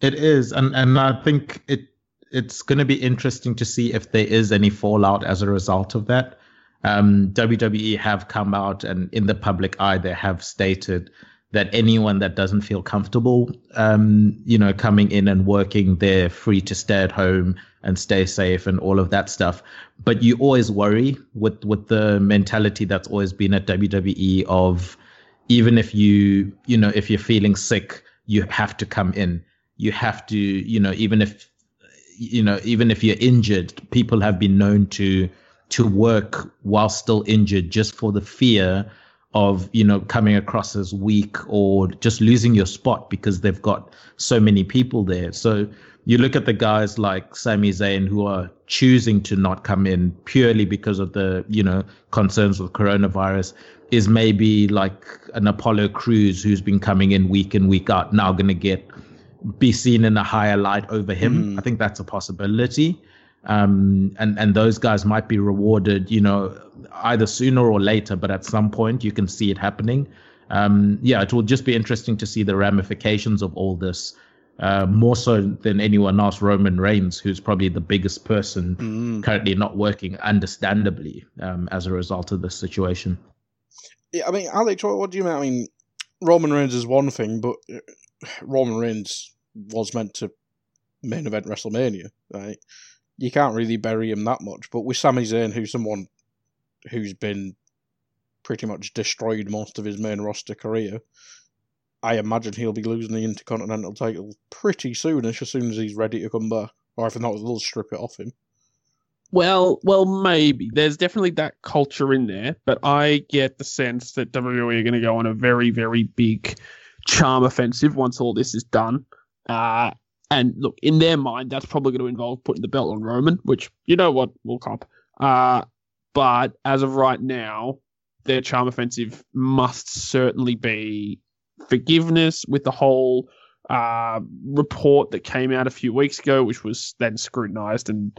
It is, and, and I think it it's going to be interesting to see if there is any fallout as a result of that. Um, W W E have come out, and in the public eye, they have stated that anyone that doesn't feel comfortable, um, you know, coming in and working, they're free to stay at home and stay safe and all of that stuff. But you always worry with, with the mentality that's always been at W W E of even if you, you know, if you're feeling sick, you have to come in. You have to, you know, even if, you know, even if you're injured, people have been known to to work while still injured just for the fear of, you know, coming across as weak or just losing your spot because they've got so many people there. So you look at the guys like Sami Zayn who are choosing to not come in purely because of the, you know, concerns with coronavirus. Is maybe like an Apollo Crews who's been coming in week in, week out, now going to get be seen in a higher light over him. Mm. I think that's a possibility. Um, and, and those guys might be rewarded, you know, either sooner or later, but at some point you can see it happening. Um, yeah, it will just be interesting to see the ramifications of all this, uh, more so than anyone else. Roman Reigns, who's probably the biggest person mm. currently not working, understandably, um, as a result of this situation. Yeah, I mean, Alex, what, what do you mean? I mean, Roman Reigns is one thing, but Roman Reigns was meant to main event WrestleMania, right? You can't really bury him that much. But with Sami Zayn, who's someone who's been pretty much destroyed most of his main roster career, I imagine he'll be losing the Intercontinental title pretty soon, as soon as he's ready to come back. Or if not, they'll strip it off him. Well, well, maybe. There's definitely that culture in there, but I get the sense that W W E are going to go on a very, very big charm offensive once all this is done. Uh, and look, in their mind, that's probably going to involve putting the belt on Roman, which, you know what, we'll cop. Uh, but as of right now, their charm offensive must certainly be forgiveness with the whole uh, report that came out a few weeks ago, which was then scrutinized and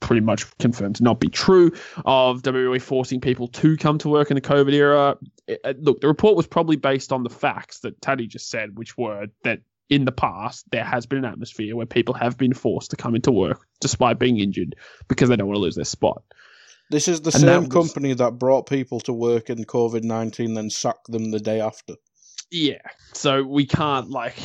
pretty much confirmed to not be true, of W W E forcing people to come to work in the COVID era. It, it, look, the report was probably based on the facts that Taddy just said, which were that in the past, there has been an atmosphere where people have been forced to come into work despite being injured because they don't want to lose their spot. This is the and same that was, company that brought people to work in COVID nineteen then sacked them the day after. Yeah. So we can't, like,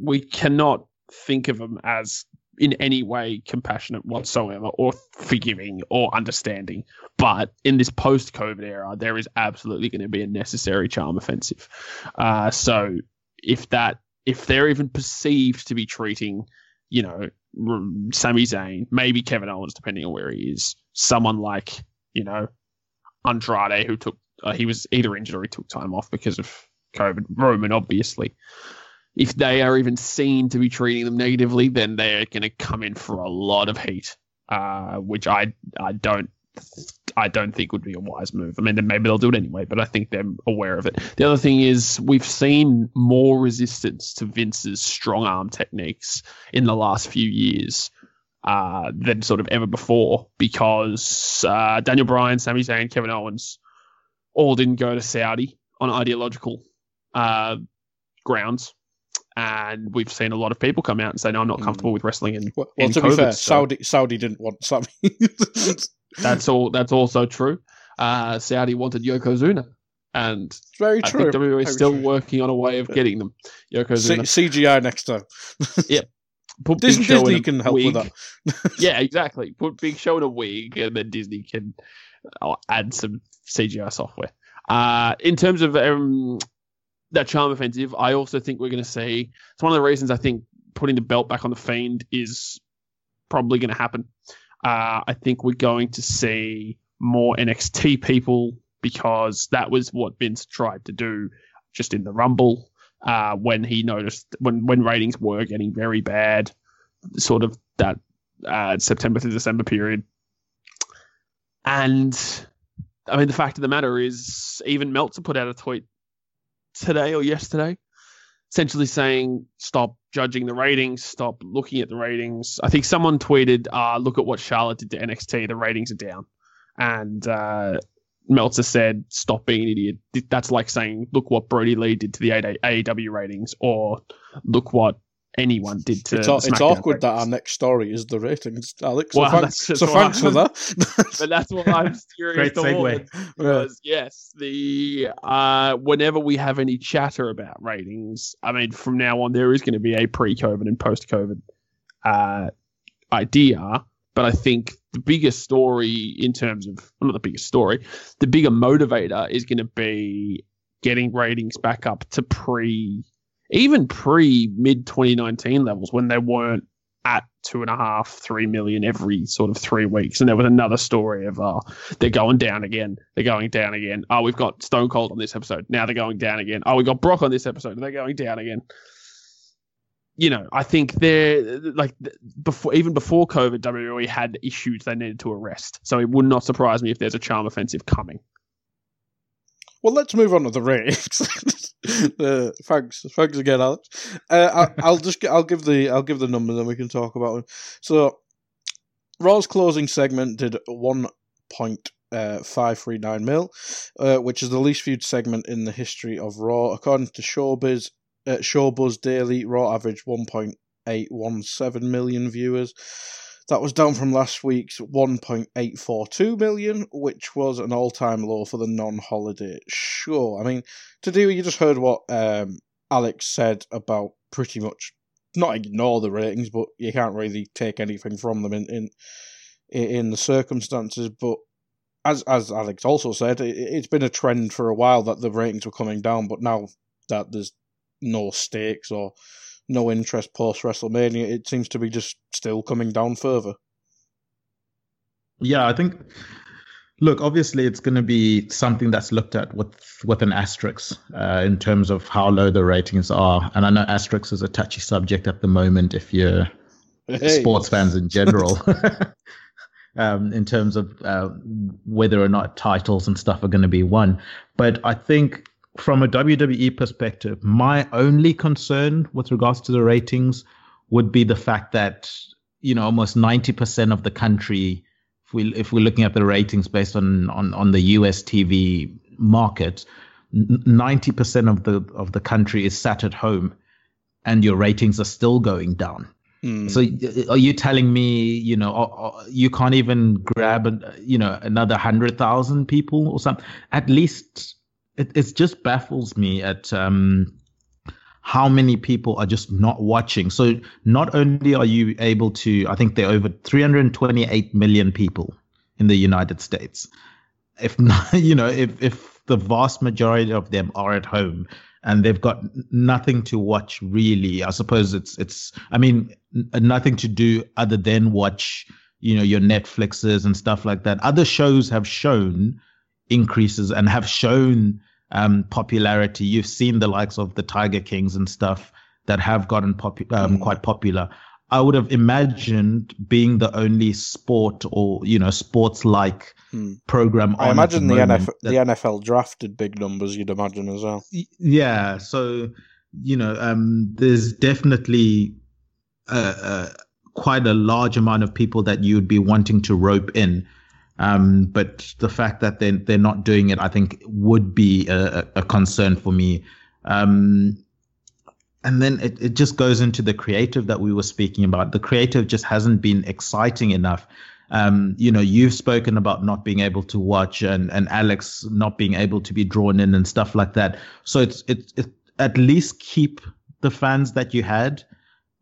we cannot think of them as in any way compassionate whatsoever or forgiving or understanding. But in this post-COVID era, there is absolutely going to be a necessary charm offensive. Uh, so if that, if they're even perceived to be treating, you know, Sami Zayn, maybe Kevin Owens, depending on where he is, someone like, you know, Andrade, who took, uh, he was either injured or he took time off because of COVID, Roman, obviously. If they are even seen to be treating them negatively, then they're going to come in for a lot of heat, uh, which I I don't I don't think would be a wise move. I mean, then maybe they'll do it anyway, but I think they're aware of it. The other thing is we've seen more resistance to Vince's strong arm techniques in the last few years uh, than sort of ever before, because uh, Daniel Bryan, Sami Zayn, Kevin Owens all didn't go to Saudi on ideological uh, grounds. And we've seen a lot of people come out and say, no, I'm not comfortable with wrestling in, well, in to COVID. Be fair, so. Saudi, Saudi didn't want something. That's all. That's also true. Uh, Saudi wanted Yokozuna. And it's very true. I think W W E is still true. working on a way of getting them. Yokozuna. C- CGI next time. Yep. Put Disney, Disney can help wig. with that. Yeah, exactly. Put Big Show in a wig, and then Disney can uh, add some C G I software. Uh, in terms of... Um, that charm offensive, I also think we're going to see... It's one of the reasons I think putting the belt back on The Fiend is probably going to happen. Uh, I think we're going to see more N X T people, because that was what Vince tried to do just in the Rumble uh, when he noticed... When, when ratings were getting very bad, sort of that uh, September to December period. And, I mean, the fact of the matter is, even Meltzer put out a tweet today or yesterday, essentially saying, stop judging the ratings, stop looking at the ratings. I think someone tweeted, uh, look at what Charlotte did to N X T, the ratings are down. And uh, Meltzer said, stop being an idiot. That's like saying, look what Brody Lee did to the A E W ratings, or look what anyone did to It's, it's awkward ratings. That our next story is the ratings, Alex. Well, so thanks, so thanks for that. But that's what I'm serious on. Because, yeah. yes, the uh, whenever we have any chatter about ratings, I mean, from now on, there is going to be a pre-COVID and post-COVID uh, idea. But I think the biggest story in terms of, well, not the biggest story, the bigger motivator is going to be getting ratings back up to pre- Even pre-mid twenty nineteen levels, when they weren't at two and a half, three million every sort of three weeks. And there was another story of, oh, they're going down again. They're going down again. Oh, we've got Stone Cold on this episode. Now they're going down again. Oh, we got Brock on this episode. They're going down again. You know, I think they're like before, even before COVID, W W E had issues they needed to arrest. So it would not surprise me if there's a charm offensive coming. Well, let's move on to the ratings. uh, thanks, thanks again, Alex. Uh, I, I'll just I'll give the I'll give the numbers, and we can talk about them. So, Raw's closing segment did one point uh, five three nine mil, uh, which is the least viewed segment in the history of Raw, according to Showbiz. Uh, Showbuzz Daily, Raw averaged one point eight one seven million viewers. That was down from last week's one point eight four two million, which was an all-time low for the non-holiday show. I mean, Tadiwa, you just heard what um, Alex said about pretty much, not ignore the ratings, but you can't really take anything from them in in, in the circumstances. But as as Alex also said, it, it's been a trend for a while that the ratings were coming down, but now that there's no stakes or no interest post-WrestleMania, it seems to be just still coming down further. Yeah, I think, look, obviously it's going to be something that's looked at with, with an asterisk uh, in terms of how low the ratings are. And I know asterisk is a touchy subject at the moment if you're hey. sports fans in general, um, in terms of uh, whether or not titles and stuff are going to be won. But I think... From a W W E perspective, my only concern with regards to the ratings would be the fact that, you know, almost ninety percent of the country, if, we, if we're looking at the ratings based on, on, on the U S T V market, ninety percent of the of the country is sat at home and your ratings are still going down. Mm. So are you telling me, you know, you can't even grab, you know, another one hundred thousand people or something? At least... It it just baffles me at um, how many people are just not watching. So not only are you able to, I think there are over three hundred twenty-eight million people in the United States. If not, you know, if if the vast majority of them are at home and they've got nothing to watch, really, I suppose it's it's. I mean, nothing to do other than watch, you know, your Netflixes and stuff like that. Other shows have shown increases and have shown um, popularity. You've seen the likes of the Tiger Kings and stuff that have gotten popu- um, mm. quite popular. I would have imagined being the only sport or, you know, sports-like hmm. program. I on imagine the, the, N F L, that, the N F L drafted big numbers, you'd imagine as well. Yeah, so, you know, um, there's definitely uh, uh, quite a large amount of people that you'd be wanting to rope in. Um, but the fact that they're, they're not doing it, I think, would be a, a concern for me. Um And then it, it just goes into the creative that we were speaking about. The creative just hasn't been exciting enough. Um, you know, you've spoken about not being able to watch and, and Alex not being able to be drawn in and stuff like that. So it's it, it at least keep the fans that you had,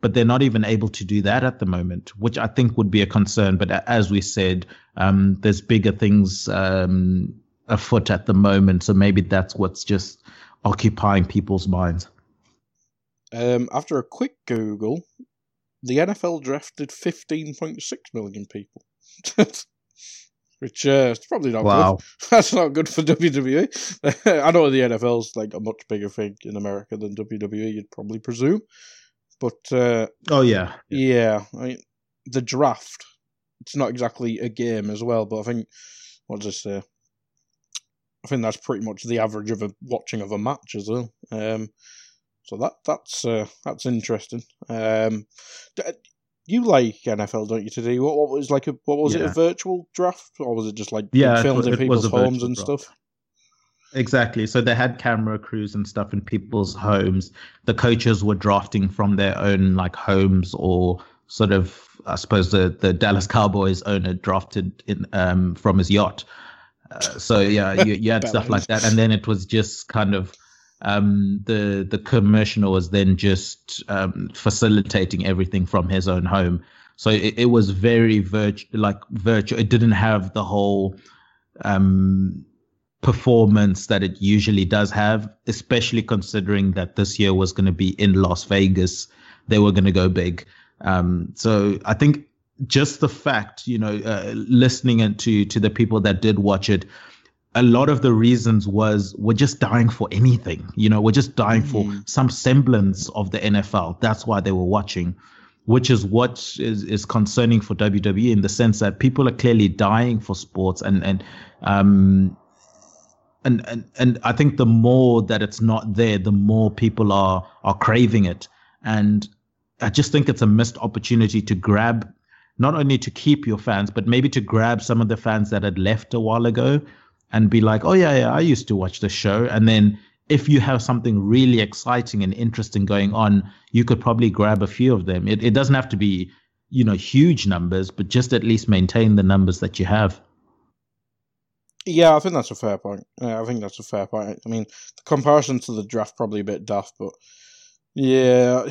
but they're not even able to do that at the moment, which I think would be a concern. But as we said, um, there's bigger things um, afoot at the moment. So maybe that's what's just occupying people's minds. Um, after a quick Google, the N F L drafted fifteen point six million people, which uh, is probably not wow. good. That's not good for W W E. I know the N F L's like a much bigger thing in America than W W E, you'd probably presume. But uh, oh yeah, yeah. I mean, the draft. It's not exactly a game as well, but I think what does it say? I think that's pretty much the average of a watching of a match as well. Um, So that that's uh, that's interesting. Um, you like N F L, don't you? Today, what, what was like a what was yeah. it a virtual draft, or was it just like yeah, filmed in people's homes and draft. stuff? Exactly. So they had camera crews and stuff in people's homes. The coaches were drafting from their own like homes, or sort of I suppose the, the Dallas Cowboys owner drafted in um, from his yacht. Uh, so yeah, you, you had stuff like that, and then it was just kind of. Um, the the commissioner was then just um, facilitating everything from his own home. So it, it was very virtu- like virtual. It didn't have the whole um, performance that it usually does have, especially considering that this year was going to be in Las Vegas. They were going to go big. Um, so I think just the fact, you know, uh, listening to, to the people that did watch it, a lot of the reasons was we're just dying for anything. You know, we're just dying mm-hmm. for some semblance of the N F L. That's why they were watching, which is what is, is concerning for W W E in the sense that people are clearly dying for sports. And, and, um, and, and, and I think the more that it's not there, the more people are, are craving it. And I just think it's a missed opportunity to grab, not only to keep your fans, but maybe to grab some of the fans that had left a while ago. And be like, oh, yeah, yeah, I used to watch the show. And then if you have something really exciting and interesting going on, you could probably grab a few of them. It, it doesn't have to be, you know, huge numbers, but just at least maintain the numbers that you have. Yeah, I think that's a fair point. Yeah, I think that's a fair point. I mean, the comparison to the draft probably a bit daft, but yeah,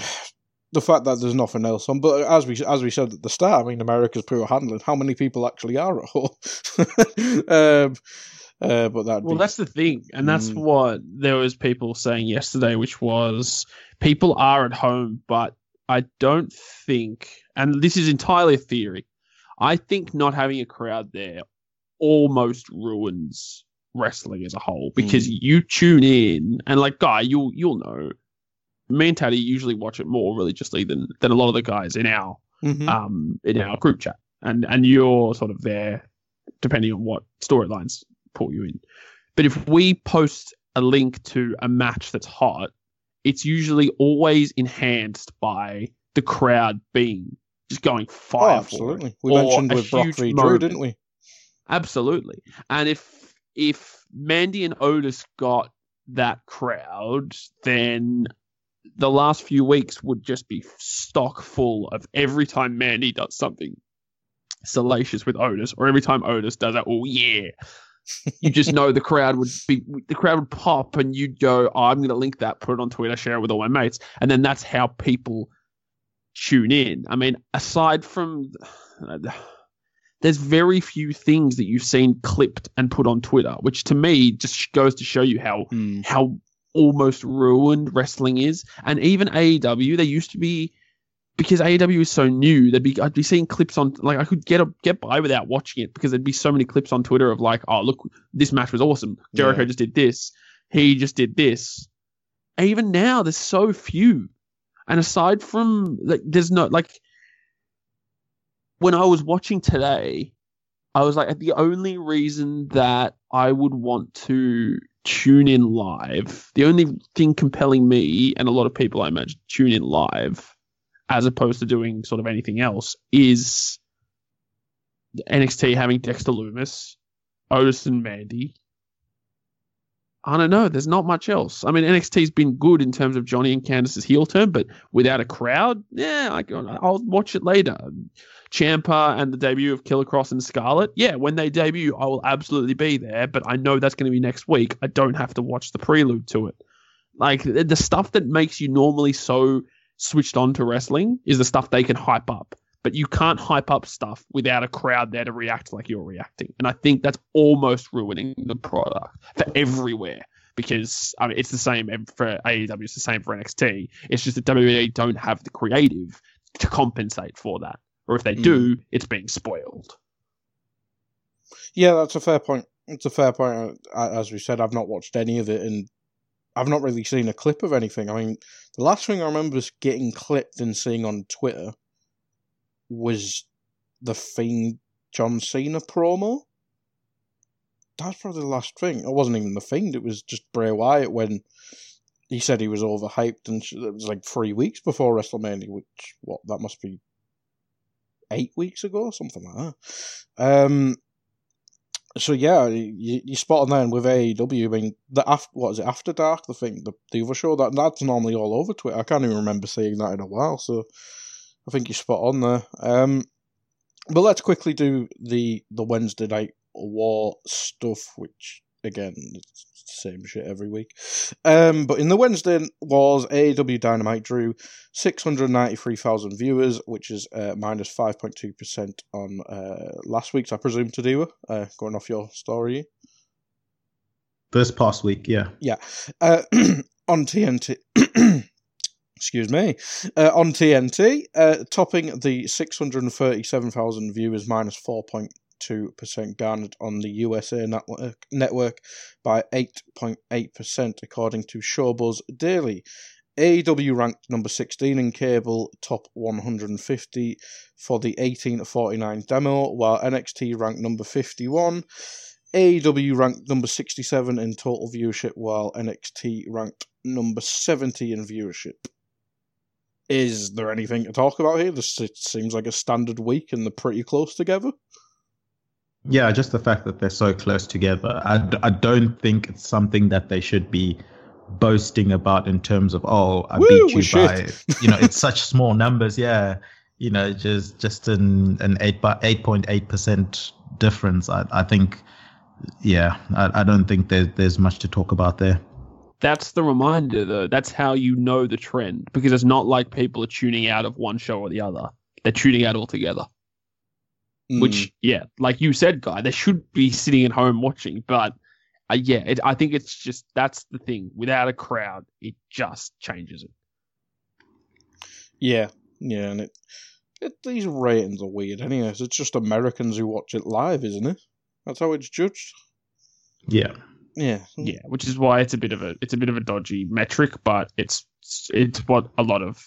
the fact that there's nothing else on. But as we as we said at the start, I mean, America's poor handling. How many people actually are at home? um, Uh, but that'd well, be... that's the thing, and that's mm. what there was people saying yesterday, which was people are at home, but I don't think, and this is entirely a theory, I think not having a crowd there almost ruins wrestling as a whole, because mm. you tune in, and like, Guy, you'll you'll know, me and Taddy usually watch it more religiously than, than a lot of the guys in our mm-hmm. um in our group chat, and and you're sort of there, depending on what storylines pull you in. But if we post a link to a match that's hot, it's usually always enhanced by the crowd being just going fire. Oh, absolutely. For it, we mentioned with Brock v. Drew, didn't we? Absolutely. And if if Mandy and Otis got that crowd, then the last few weeks would just be stock full of every time Mandy does something salacious with Otis, or every time Otis does that, oh yeah. You just know the crowd would be the crowd would pop, and you'd go, oh, I'm going to link that, put it on Twitter, share it with all my mates, and then that's how people tune in. I mean, aside from uh, there's very few things that you've seen clipped and put on Twitter, which to me just goes to show you how mm. how almost ruined wrestling is. And even A E W, they used to be, because A E W is so new, they'd be I'd be seeing clips on, like, I could get a, get by without watching it, because there'd be so many clips on Twitter of like, oh, look, this match was awesome. Jericho yeah. just did this. He just did this. And even now, there's so few. And aside from, like, there's no, like, when I was watching today, I was like, the only reason that I would want to tune in live, the only thing compelling me and a lot of people, I imagine, tune in live as opposed to doing sort of anything else is N X T having Dexter Lumis, Otis and Mandy. I don't know. There's not much else. I mean, N X T's been good in terms of Johnny and Candice's heel turn, but without a crowd, yeah, I, I'll watch it later. Ciampa and the debut of Killer Cross and Scarlet, yeah, when they debut, I will absolutely be there, but I know that's going to be next week. I don't have to watch the prelude to it. Like, the stuff that makes you normally so switched on to wrestling is the stuff they can hype up, but you can't hype up stuff without a crowd there to react like you're reacting. And I think that's almost ruining the product for everywhere, because I mean, it's the same for A E W, it's the same for N X T. It's just that W W E don't have the creative to compensate for that. Or if they do, mm. it's being spoiled. Yeah, that's a fair point. It's a fair point. As we said, I've not watched any of it, and I've not really seen a clip of anything. I mean, the last thing I remember is getting clipped and seeing on Twitter was the Fiend John Cena promo. That's probably the last thing. It wasn't even the Fiend. It was just Bray Wyatt when he said he was overhyped, and it was like three weeks before WrestleMania, which, what, that must be eight weeks ago, something like that. Um, so yeah, you, you spot on there. And with A E W, I mean, the after, what is it, After Dark, the thing, the, the other show, that that's normally all over Twitter. I can't even remember seeing that in a while. So I think you're spot on there. Um, but let's quickly do the the Wednesday Night War stuff, which again, it's the same shit every week. Um, but in the Wednesday Wars, A E W Dynamite drew six hundred ninety-three thousand viewers, which is uh, minus five point two percent on uh, last week's, I presume, Tadiwa, uh, going off your story. This past week, yeah. Yeah. Uh, on T N T... Excuse me. Uh, on T N T, uh, topping the six hundred thirty-seven thousand viewers, minus four point two percent. two percent garnered on the U S A network, network by eight point eight percent, according to Showbuzz Daily. A E W ranked number sixteen in cable, top one hundred fifty for the eighteen to forty-nine demo, while N X T ranked number fifty-one. A E W ranked number sixty-seven in total viewership, while N X T ranked number seventy in viewership. Is there anything to talk about here? This it seems like a standard week, and they're pretty close together. Yeah, just the fact that they're so close together. I, I don't think it's something that they should be boasting about in terms of, oh, I Woo, beat you by, you know, it's such small numbers. Yeah, you know, just just an an eight by eight point eight percent difference. I I think, yeah, I, I don't think there's there's much to talk about there. That's the reminder, though. That's how you know the trend, because it's not like people are tuning out of one show or the other. They're tuning out altogether. Mm. Which, yeah, like you said, Guy, they should be sitting at home watching. But, uh, yeah, it, I think it's just, that's the thing. Without a crowd, it just changes it. Yeah, yeah, and it, it these ratings are weird. Anyways, it's just Americans who watch it live, isn't it? That's how it's judged. Yeah, yeah, yeah. Which is why it's a bit of a it's a bit of a dodgy metric, but it's it's what a lot of.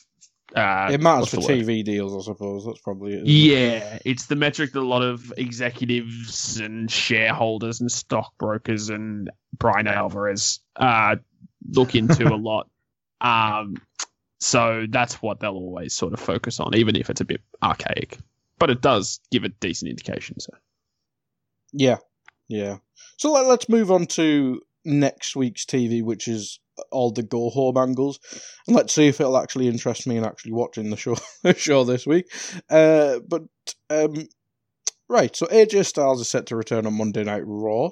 Uh, it matters for T V deals, I suppose. That's probably it. Yeah, it? It's the metric that a lot of executives and shareholders and stockbrokers and Brian Alvarez uh, look into a lot. Um, so that's what they'll always sort of focus on, even if it's a bit archaic. But it does give a decent indication. So, yeah, yeah. So let, let's move on to next week's T V, which is all the go home angles, and let's see if it'll actually interest me in actually watching the show show this week. Uh, but um, right, so A J Styles is set to return on Monday Night Raw.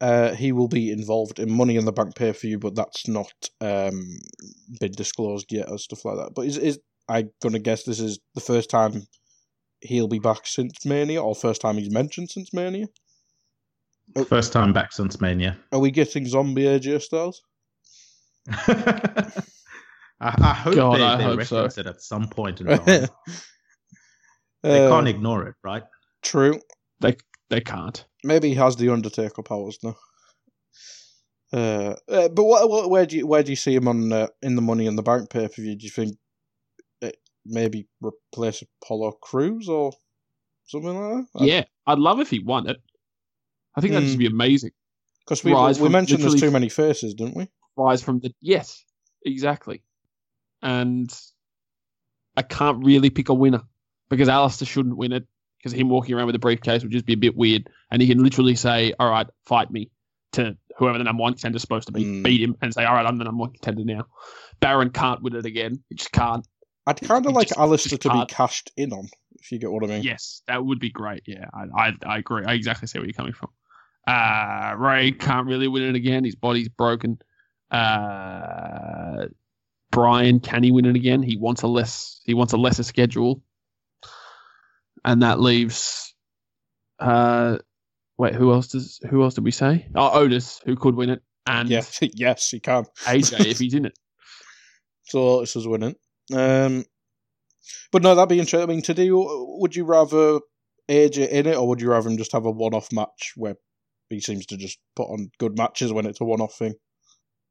Uh, he will be involved in Money in the Bank pay for you, but that's not um, been disclosed yet or stuff like that. But is is I'm gonna guess this is the first time he'll be back since Mania, or first time he's mentioned since Mania. First time back since Mania. Are we getting zombie A J Styles? I, I hope God, they, I they hope reference so. It at some point in time. uh, they can't ignore it, right? True. They they can't. Maybe he has the Undertaker powers now. Uh, uh, but what, what, where do you where do you see him on uh, in the Money in the Bank pay per view? Do you think it maybe replace Apollo Crews, or something like that. Yeah, I'd love if he won it. I think mm. that'd just be amazing. Because we, we, we mentioned there's too many faces, didn't we? Rise from the yes, exactly. And I can't really pick a winner because Alistair shouldn't win it because him walking around with a briefcase would just be a bit weird. And he can literally say, "All right, fight me," to whoever the number one contender is supposed to be, mm. beat him, and say, "All right, I'm the number one contender now." Baron can't win it again; he just can't. I'd kind of like just, Alistair to can't. be cashed in on, if you get what I mean. Yes, that would be great. Yeah, I I, I agree. I exactly see where you're coming from. Uh, Ray can't really win it again. His body's broken. Uh, Brian, can he win it again? He wants a less. He wants a lesser schedule, and that leaves. Uh, wait, who else does? Who else did we say? Oh, Otis, who could win it? And yes, yes, he can. A J, if he's in it. So Otis is winning. Um, but no, that'd be interesting. I mean, today, would you rather A J in it, or would you rather him just have a one-off match where he seems to just put on good matches when it's a one-off thing?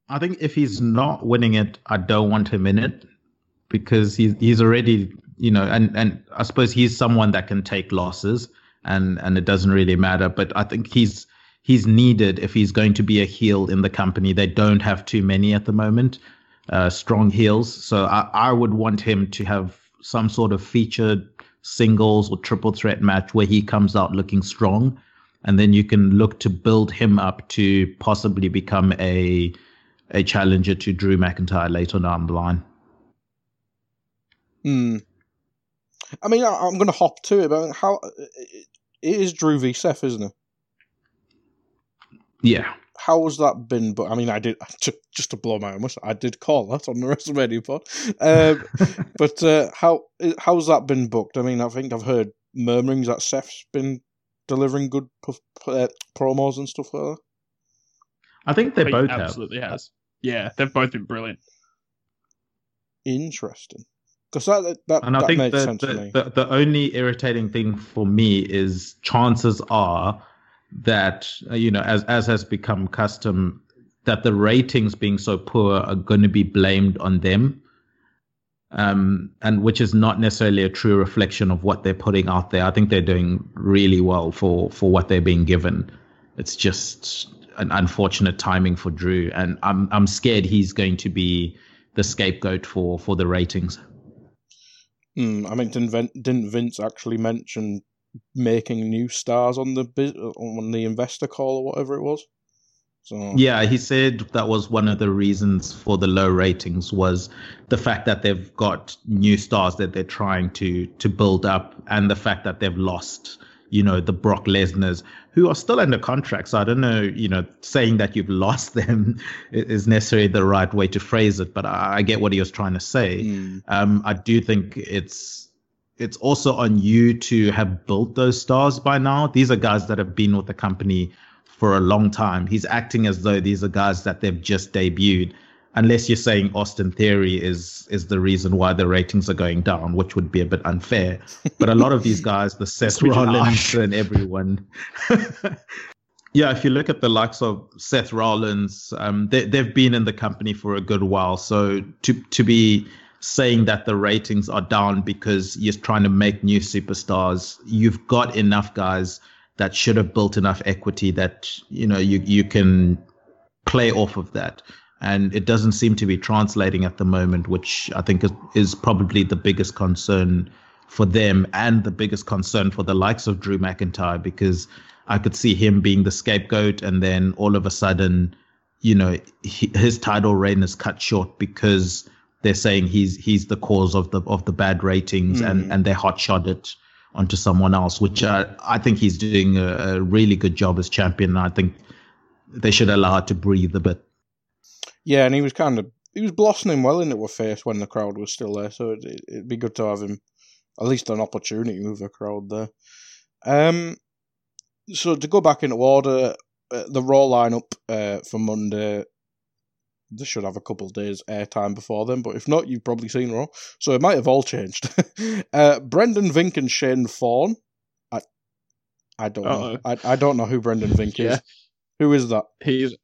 I think if he's not winning it, I don't want him in it because he's he's already, you know, and, and I suppose he's someone that can take losses and, and it doesn't really matter. But I think he's he's needed if he's going to be a heel in the company. They don't have too many at the moment, uh, strong heels. So I, I would want him to have some sort of featured singles or triple threat match where he comes out looking strong. And then you can look to build him up to possibly become a... a challenger to Drew McIntyre later down the line. Hmm. I mean, I, I'm going to hop to it, but how it, it is Drew v Seth, isn't it? Yeah. How has that been? But I mean, I did just, just to blow my own whistle. I did call that on the WrestleMania pod. Um, but uh, how how's that been booked? I mean, I think I've heard murmurings that Seth's been delivering good p- p- promos and stuff like that. I think they he both absolutely have. has. Yeah, they've both been brilliant. Interesting. Because that, that, and I that think made the, sense the, to me. The, the only irritating thing for me is chances are that, you know, as, as has become custom, that the ratings being so poor are going to be blamed on them, um, and which is not necessarily a true reflection of what they're putting out there. I think they're doing really well for, for what they're being given. It's just... an unfortunate timing for Drew, and I'm I'm scared he's going to be the scapegoat for, for the ratings. Mm, I mean, didn't didn't Vince actually mention making new stars on the on the investor call or whatever it was? So yeah, he said that was one of the reasons for the low ratings was the fact that they've got new stars that they're trying to to build up, and the fact that they've lost. You know, the Brock Lesnars, who are still under contract. So I don't know, you know, saying that you've lost them is necessarily the right way to phrase it. But I, I get what he was trying to say. Mm. Um, I do think it's it's also on you to have built those stars by now. These are guys that have been with the company for a long time. He's acting as though these are guys that they've just debuted. Unless you're saying Austin Theory is is the reason why the ratings are going down, which would be a bit unfair. But a lot of these guys, the Seth Rollins and everyone. Yeah, if you look at the likes of Seth Rollins, um, they, they've been in the company for a good while. So to to be saying that the ratings are down because you're trying to make new superstars, you've got enough guys that should have built enough equity that, you know, you you can play off of that. And it doesn't seem to be translating at the moment, which I think is, is probably the biggest concern for them and the biggest concern for the likes of Drew McIntyre, because I could see him being the scapegoat and then all of a sudden, you know, he, his title reign is cut short because they're saying he's he's the cause of the of the bad ratings mm. and, and they hot-shot it onto someone else, which uh, I think he's doing a, a really good job as champion. And I think they should allow it to breathe a bit. Yeah, and he was kind of he was blossoming well in it with face when the crowd was still there, so it, it'd be good to have him at least an opportunity with a crowd there. Um, so to go back into order, uh, the Raw lineup uh, for Monday. They should have a couple of days airtime before then, but if not, you've probably seen Raw, so it might have all changed. uh, Brendan Vink and Shane Fawn. I I don't Uh-oh. know. I I don't know who Brendan Vink yeah. is. Who is that? He's.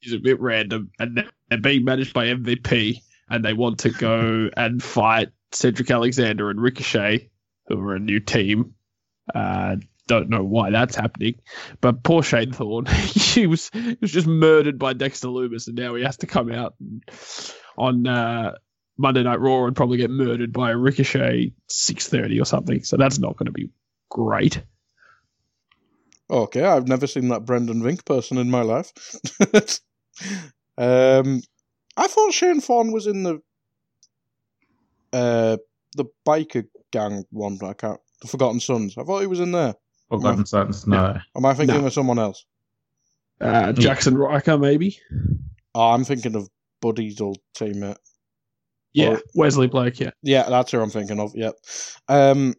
He's a bit random, and they're being managed by M V P, and they want to go and fight Cedric Alexander and Ricochet, who are a new team, Uh, don't know why that's happening, but poor Shane Thorne, he was he was just murdered by Dexter Lumis, and now he has to come out and, on uh, Monday Night Raw and probably get murdered by a Ricochet six thirty or something. So that's not going to be great. Okay, I've never seen that Brendan Vink person in my life. um, I thought Shane Thorne was in the uh, the biker gang one. I can't. The Forgotten Sons. I thought he was in there. Forgotten Sons, no. Am I thinking no. of someone else? Uh, Jackson Riker, maybe? Oh, I'm thinking of Buddy's old teammate. Yeah, or, Wesley Blake, yeah. Yeah, that's who I'm thinking of, yep. Um,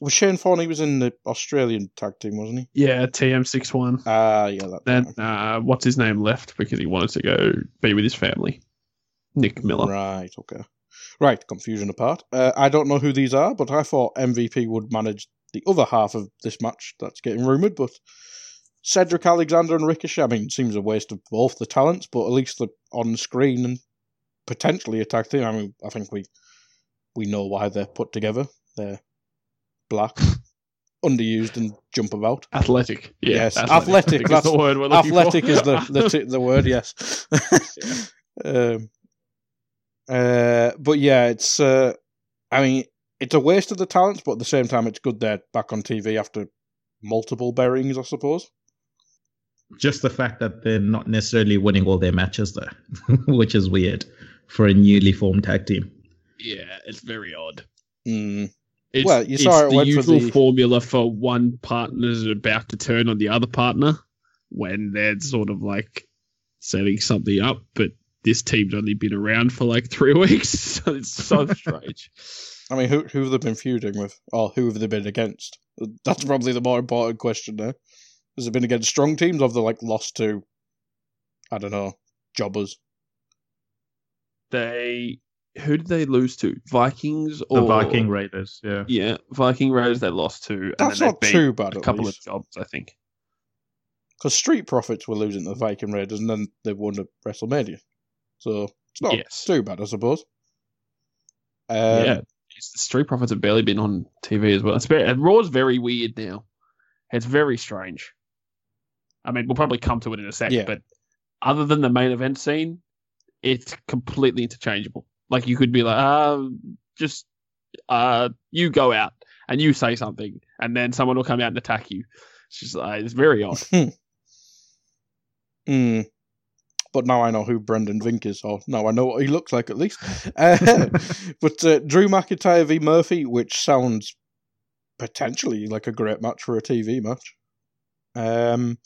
was Shane Thorne, he was in the Australian tag team, wasn't he? Yeah, T M sixty-one. Ah, uh, yeah. That then, uh, what's his name left because he wanted to go be with his family? Nick Miller. Right, okay. Right, confusion apart. Uh, I don't know who these are, but I thought M V P would manage the other half of this match that's getting rumoured, but Cedric Alexander and Ricochet, I mean, it seems a waste of both the talents, but at least they're on screen and potentially a tag team. I mean, I think we we know why they're put together. They're black, underused, and jump about. Athletic. Yeah, yes, athletic. Athletic that's the word we're looking athletic for. Is the, the, t- the word, yes. Yeah. um, Uh, but yeah, it's, uh, I mean, it's a waste of the talents, but at the same time, it's good they're back on T V after multiple buryings, I suppose. Just the fact that they're not necessarily winning all their matches, though, which is weird for a newly formed tag team. Yeah, it's very odd. Mm. It's, well, you saw it's it the usual for the... formula for one partner is about to turn on the other partner when they're sort of like setting something up, but this team's only been around for like three weeks, so it's so strange. I mean, who who have they been feuding with? Or who have they been against? That's probably the more important question there. Has it been against strong teams, or have they like lost to, I don't know, jobbers? They, who did they lose to? Vikings or the Viking Raiders? Yeah, yeah, Viking Raiders. They lost to. That's and then not they beat too bad. A couple least. Of jobs, I think. Because Street Profits were losing to the Viking Raiders, and then they won at WrestleMania. So it's not yes. too bad, I suppose. Um, yeah, it's, the Street Profits have barely been on T V as well. It's very, and Raw's very weird now. It's very strange. I mean, we'll probably come to it in a sec, yeah. but other than the main event scene, it's completely interchangeable. Like, you could be like, uh, just uh, you go out and you say something, and then someone will come out and attack you. It's just uh, it's very odd. Hmm. But now I know who Brendan Vink is, or now I know what he looks like, at least. Uh, but uh, Drew McIntyre v Murphy, which sounds potentially like a great match for a T V match. Um,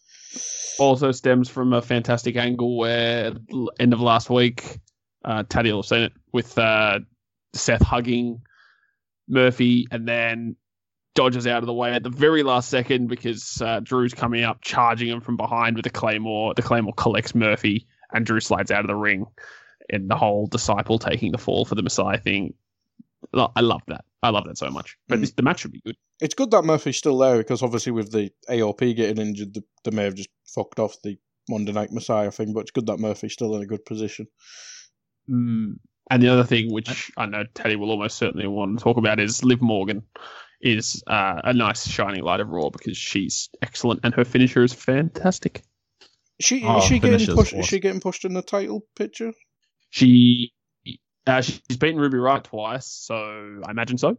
also stems from a fantastic angle where, end of last week, uh, Taddy will have seen it, with uh, Seth hugging Murphy, and then dodges out of the way at the very last second because uh, Drew's coming up, charging him from behind with a Claymore. The Claymore collects Murphy, and Drew slides out of the ring, and the whole disciple taking the fall for the Messiah thing. I love that. I love that so much. But mm. this, the match should be good. It's good that Murphy's still there because obviously with the A O P getting injured, the, they may have just fucked off the Monday Night Messiah thing, but it's good that Murphy's still in a good position. Mm. And the other thing, which I know Teddy will almost certainly want to talk about, is Liv Morgan is uh, a nice shining light of Raw because she's excellent and her finisher is fantastic. She oh, is she getting pushed? Awesome. Is she getting pushed in the title picture? She uh, she's beaten Ruby Riott twice, so I imagine so.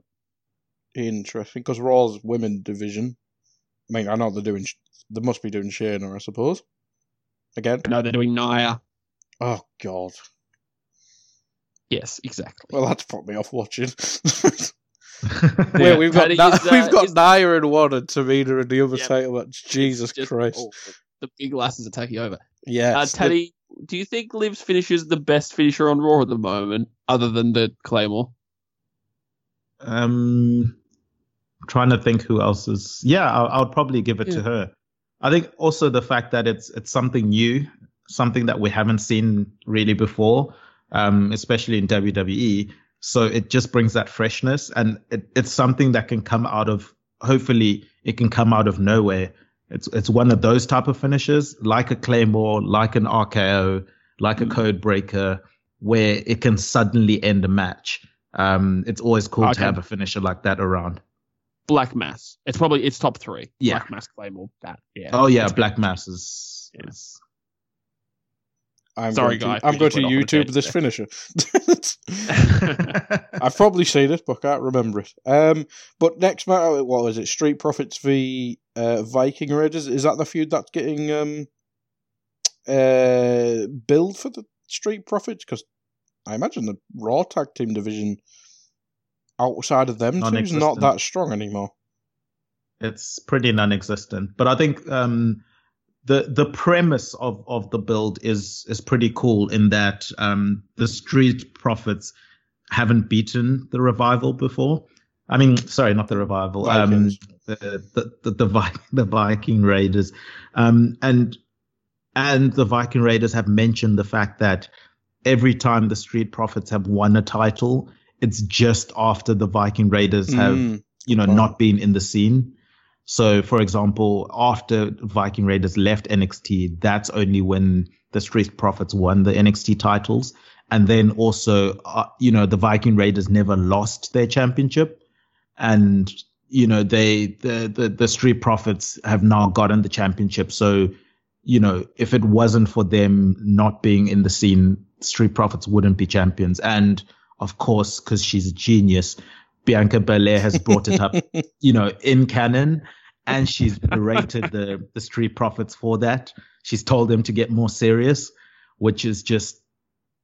Interesting, because Raw's women division. I mean, I know they're doing. They must be doing Shayna, I suppose. Again, no, they're doing Nia. Oh God. Yes, exactly. Well, that's put me off watching. Wait, we've got Na- is, uh, we've got is, Nia in one and Tamina in the other yeah, title match. Jesus just, Christ! Oh, the big lasses are taking over. Yeah, uh, Teddy, the... do you think Liv's finisher is the best finisher on Raw at the moment, other than the Claymore? Um, I'm trying to think who else is. Yeah, I would probably give it yeah. to her. I think also the fact that it's it's something new, something that we haven't seen really before, um, especially in W W E. So it just brings that freshness, and it, it's something that can come out of. Hopefully, it can come out of nowhere. It's it's one of those type of finishes, like a Claymore, like an R K O, like mm-hmm. a Code Breaker, where it can suddenly end a match. Um, it's always cool okay. to have a finisher like that around. Black Mass. It's probably it's top three. Yeah. Black Mass, Claymore, that. Yeah. Oh yeah, Black Mass is. Yeah. is... I'm Sorry, going guy. To, I'm going to YouTube this finisher. I've probably seen it, but I can't remember it. Um, but next matter, what was it? Street Profits v uh, Viking Raiders. Is that the feud that's getting um, uh, billed for the Street Profits? Because I imagine the Raw Tag Team division outside of them two is not that strong anymore. It's pretty non-existent. But I think... Um, The the premise of, of the build is is pretty cool in that um, the Street Profits haven't beaten the Revival before. I mean, sorry, not the Revival, um, the, the, the, the, Vi- the Viking Raiders. Um, and and the Viking Raiders have mentioned the fact that every time the Street Profits have won a title, it's just after the Viking Raiders have, mm. you know, wow. not been in the scene. So, for example, after Viking Raiders left N X T, that's only when the Street Profits won the N X T titles. And then also, uh, you know, the Viking Raiders never lost their championship. And, you know, they the, the, the Street Profits have now gotten the championship. So, you know, if it wasn't for them not being in the scene, Street Profits wouldn't be champions. And, of course, because she's a genius, Bianca Belair has brought it up, you know, in canon, and she's berated the, the Street Profits for that. She's told them to get more serious, which is just,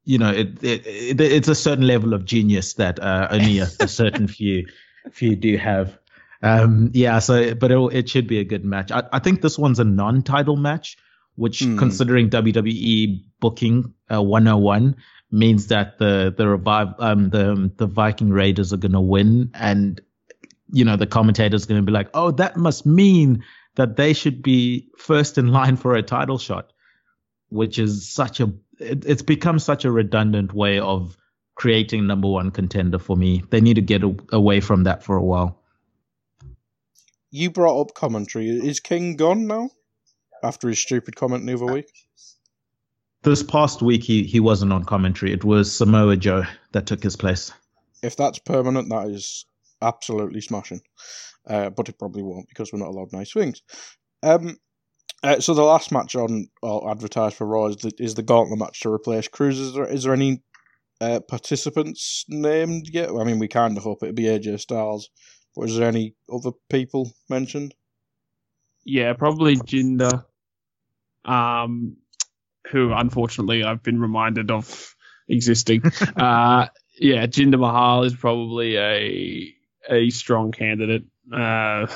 you know, it, it, it it's a certain level of genius that uh, only a, a certain few few do have. Um, yeah, so but it, it should be a good match. I, I think this one's a non-title match, which mm. considering W W E booking uh, one oh one. Means that the the revive um the the Viking Raiders are gonna win, and you know the commentator's gonna be like, oh, that must mean that they should be first in line for a title shot, which is such a it, it's become such a redundant way of creating number one contender for me. They need to get a, away from that for a while. You brought up commentary. Is King gone now? After his stupid comment the other week. This past week, he, he wasn't on commentary. It was Samoa Joe that took his place. If that's permanent, that is absolutely smashing. Uh, but it probably won't because we're not allowed nice things. Um, uh, so the last match on or advertised for Raw is the, is the Gauntlet match to replace Crews. Is there, is there any uh, participants named yet? I mean, we kind of hope it'd be A J Styles. But is there any other people mentioned? Yeah, probably Jinder. Um... who unfortunately I've been reminded of existing. uh, yeah, Jinder Mahal is probably a a strong candidate. Uh,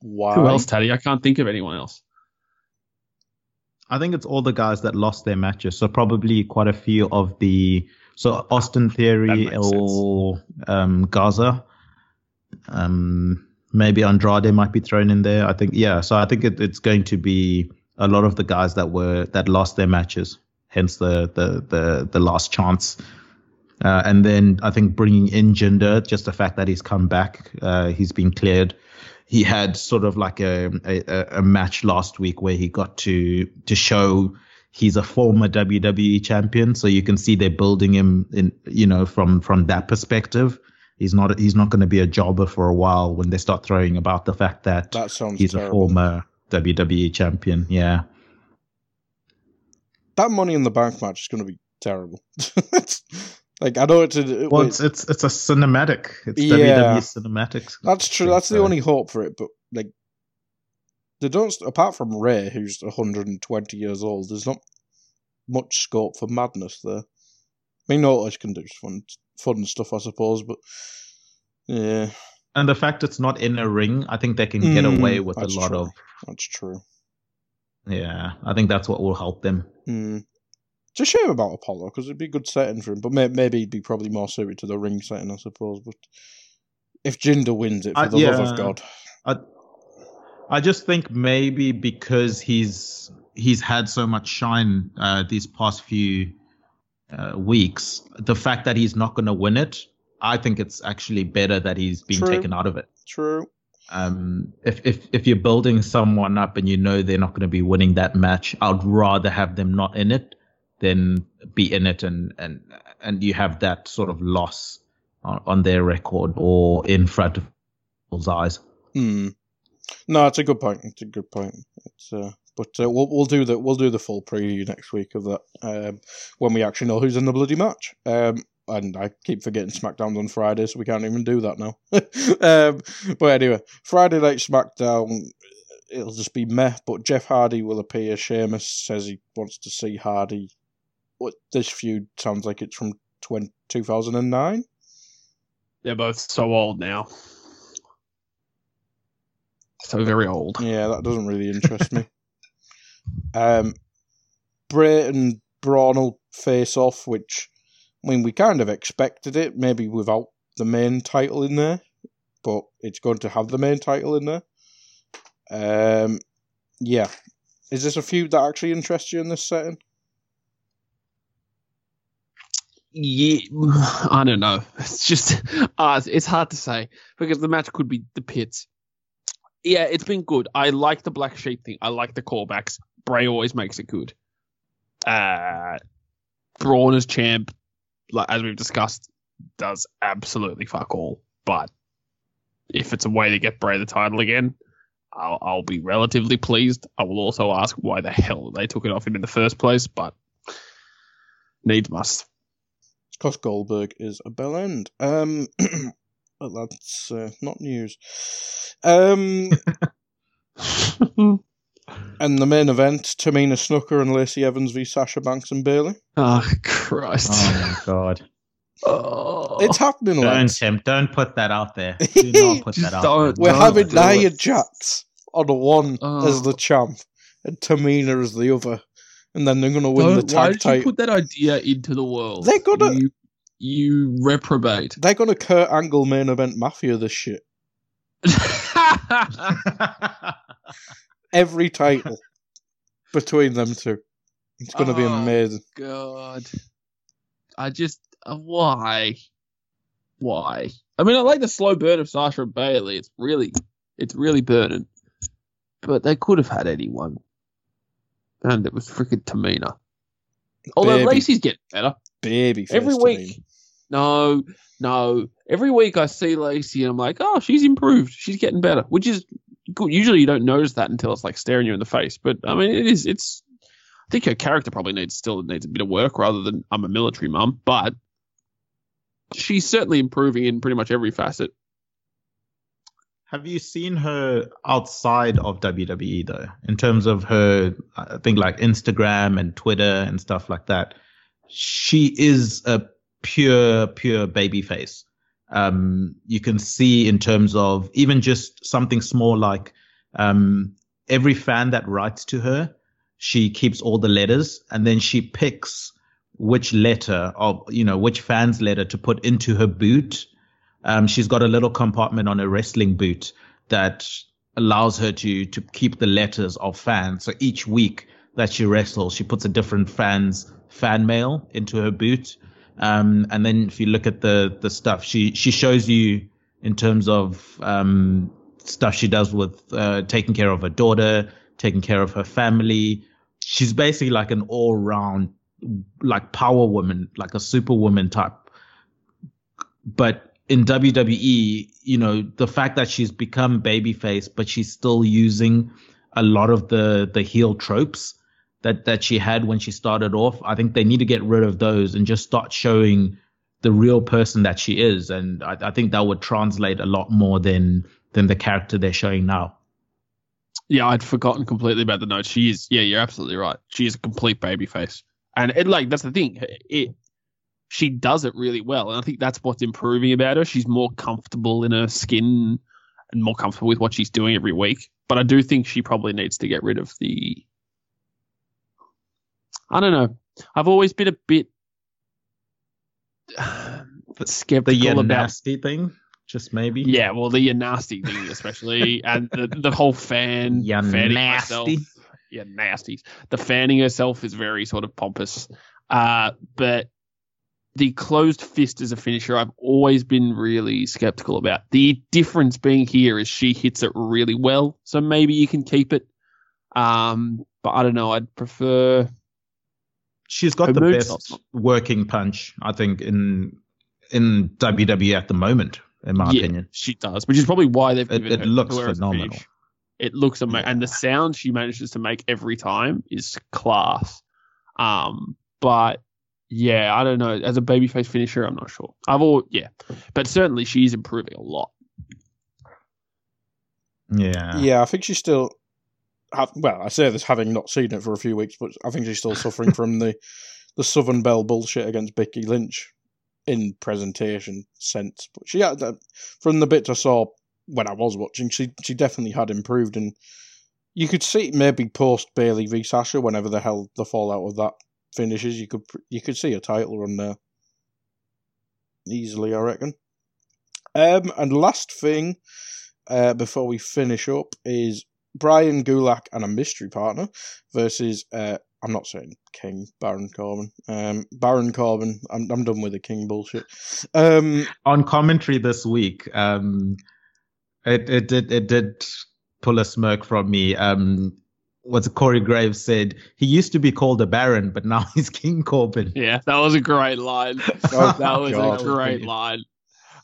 wow. Who else, Taddy? I can't think of anyone else. I think it's all the guys that lost their matches, so probably quite a few of the... So Austin Theory or um, Gaza. Um, maybe Andrade might be thrown in there. I think, yeah, so I think it, it's going to be... A lot of the guys that were that lost their matches, hence the the the, the last chance, uh, and then I think bringing in Jinder, just the fact that he's come back, uh, he's been cleared. He had sort of like a, a a match last week where he got to to show he's a former W W E champion, so you can see they're building him in, you know, from from that perspective. He's not he's not going to be a jobber for a while when they start throwing about the fact that, that sounds he's terrible. A former W W E champion, yeah. That Money in the Bank match is going to be terrible. Like I know it's a, it, well, it's it's it's a cinematic. It's yeah, W W E cinematics. That's true. That's so. The only hope for it. But like, they don't. Apart from Ray, who's one hundred twenty years old, there's not much scope for madness there. I mean, Otis can do fun fun stuff, I suppose. But yeah. And the fact it's not in a ring, I think they can get mm, away with a lot true. Of. That's true. Yeah, I think that's what will help them. Mm. It's a shame about Apollo because it'd be a good setting for him, but may- maybe he'd be probably more suited to the ring setting, I suppose. But if Jinder wins it, for I, the yeah, love of God, I, I just think maybe because he's he's had so much shine uh, these past few uh, weeks, the fact that he's not going to win it. I think it's actually better that he's being True. Taken out of it. True. Um, if if if you're building someone up and you know they're not going to be winning that match, I'd rather have them not in it than be in it and and, and you have that sort of loss on, on their record or in front of people's eyes. Mm. No, it's a good point. It's a good point. It's uh, but uh, we'll we'll do the we'll do the full preview next week of that um, when we actually know who's in the bloody match. Um, and I keep forgetting SmackDown's on Friday, so we can't even do that now. um, but anyway, Friday night SmackDown, it'll just be meh. But Jeff Hardy will appear. Sheamus says he wants to see Hardy. What this feud sounds like it's from two thousand nine. They're both so old now. So very old. Yeah, that doesn't really interest me. Um, Bray and Braun will face off, which, I mean, we kind of expected it, maybe without the main title in there, but it's going to have the main title in there. Um, yeah. Is this a feud that actually interests you in this setting? Yeah, I don't know. It's just, uh, it's hard to say because the match could be the pits. Yeah, it's been good. I like the black sheep thing. I like the callbacks. Bray always makes it good. Uh, Braun as champ, like as we've discussed, does absolutely fuck all. But if it's a way to get Bray the title again, I'll, I'll be relatively pleased. I will also ask why the hell they took it off him in the first place, but needs must. Because Goldberg is a bell end. Um, but that's uh, not news. Um, and the main event, Tamina Snooker and Lacey Evans v Sasha Banks and Bayley. Oh, Christ. Oh, my God. Oh. It's happening, lads. Don't, Tim. Don't put that out there. Do not put that out there. We're having Nia Jax on the one oh. as the champ and Tamina as the other. And then they're going to win Don't, the tag why did title. You put that idea into the world? They're going to... You, you reprobate. They're going to Kurt Angle main event Mafia this shit. Every title between them two. It's going to oh, be amazing. God. I just... Uh, why? Why? I mean, I like the slow burn of Sasha and Bayley. It's really... It's really burning. But they could have had anyone. And it was freaking Tamina. Although baby, Lacey's getting better. Baby face every week. Tamina. No, no. Every week I see Lacey and I'm like, oh, she's improved. She's getting better, which is good. Usually you don't notice that until it's like staring you in the face. But I mean, it is. It's. I think her character probably needs still needs a bit of work rather than I'm a military mum. But she's certainly improving in pretty much every facet. Have you seen her outside of W W E, though, in terms of her, I think, like Instagram and Twitter and stuff like that? She is a pure, pure babyface. Um, you can see in terms of even just something small like um, every fan that writes to her, she keeps all the letters and then she picks which letter of, you know, which fan's letter to put into her boot. Um, she's got a little compartment on her wrestling boot that allows her to to keep the letters of fans. So each week that she wrestles, she puts a different fan's fan mail into her boot. Um, and then if you look at the the stuff, she she shows you in terms of um, stuff she does with uh, taking care of her daughter, taking care of her family. She's basically like an all round, like power woman, like a superwoman type. But in W W E, you know, the fact that she's become babyface, but she's still using a lot of the, the heel tropes that, that she had when she started off. I think they need to get rid of those and just start showing the real person that she is. And I, I think that would translate a lot more than than the character they're showing now. Yeah, I'd forgotten completely about the note. She is, yeah, you're absolutely right. She is a complete babyface. And it, like, that's the thing. It, She does it really well, and I think that's what's improving about her. She's more comfortable in her skin and more comfortable with what she's doing every week. But I do think she probably needs to get rid of the... I don't know. I've always been a bit skeptical the, the about... The nasty thing, just maybe? Yeah, well, the nasty thing especially, and the, the whole fan... Yeah, nasty. Herself. Yeah, nasties. The fanning herself is very sort of pompous. Uh, but... The closed fist as a finisher, I've always been really skeptical about. The difference being here is she hits it really well, so maybe you can keep it. Um, but I don't know. I'd prefer. She's got the best working punch, I think, in in W W E at the moment. in my yeah, opinion. She does, which is probably why they've given it, it her, looks her phenomenal. Finish. It looks amazing, yeah. And the sound she manages to make every time is class. Um, but yeah, I don't know. As a babyface finisher, I'm not sure. I've all yeah, but certainly she's improving a lot. Yeah, yeah. I think she's still. Have, well, I say this having not seen it for a few weeks, but I think she's still suffering from the the Southern Belle bullshit against Becky Lynch in presentation sense. But she had, from the bits I saw when I was watching, she she definitely had improved, and you could see maybe post Bailey v Sasha whenever the hell the fallout of that finishes. You could you could see a title run there easily, I reckon. Um, and last thing uh, before we finish up is Brian Gulak and a mystery partner versus, uh, I'm not saying King, Baron Corbin. Um, Baron Corbin, I'm I'm done with the King bullshit. Um, On commentary this week, um, it, it, it, it did pull a smirk from me. Um, what's Corey Graves said, he used to be called a Baron, but now he's King Corbin. Yeah, that was a great line. Oh, that was God. a great line.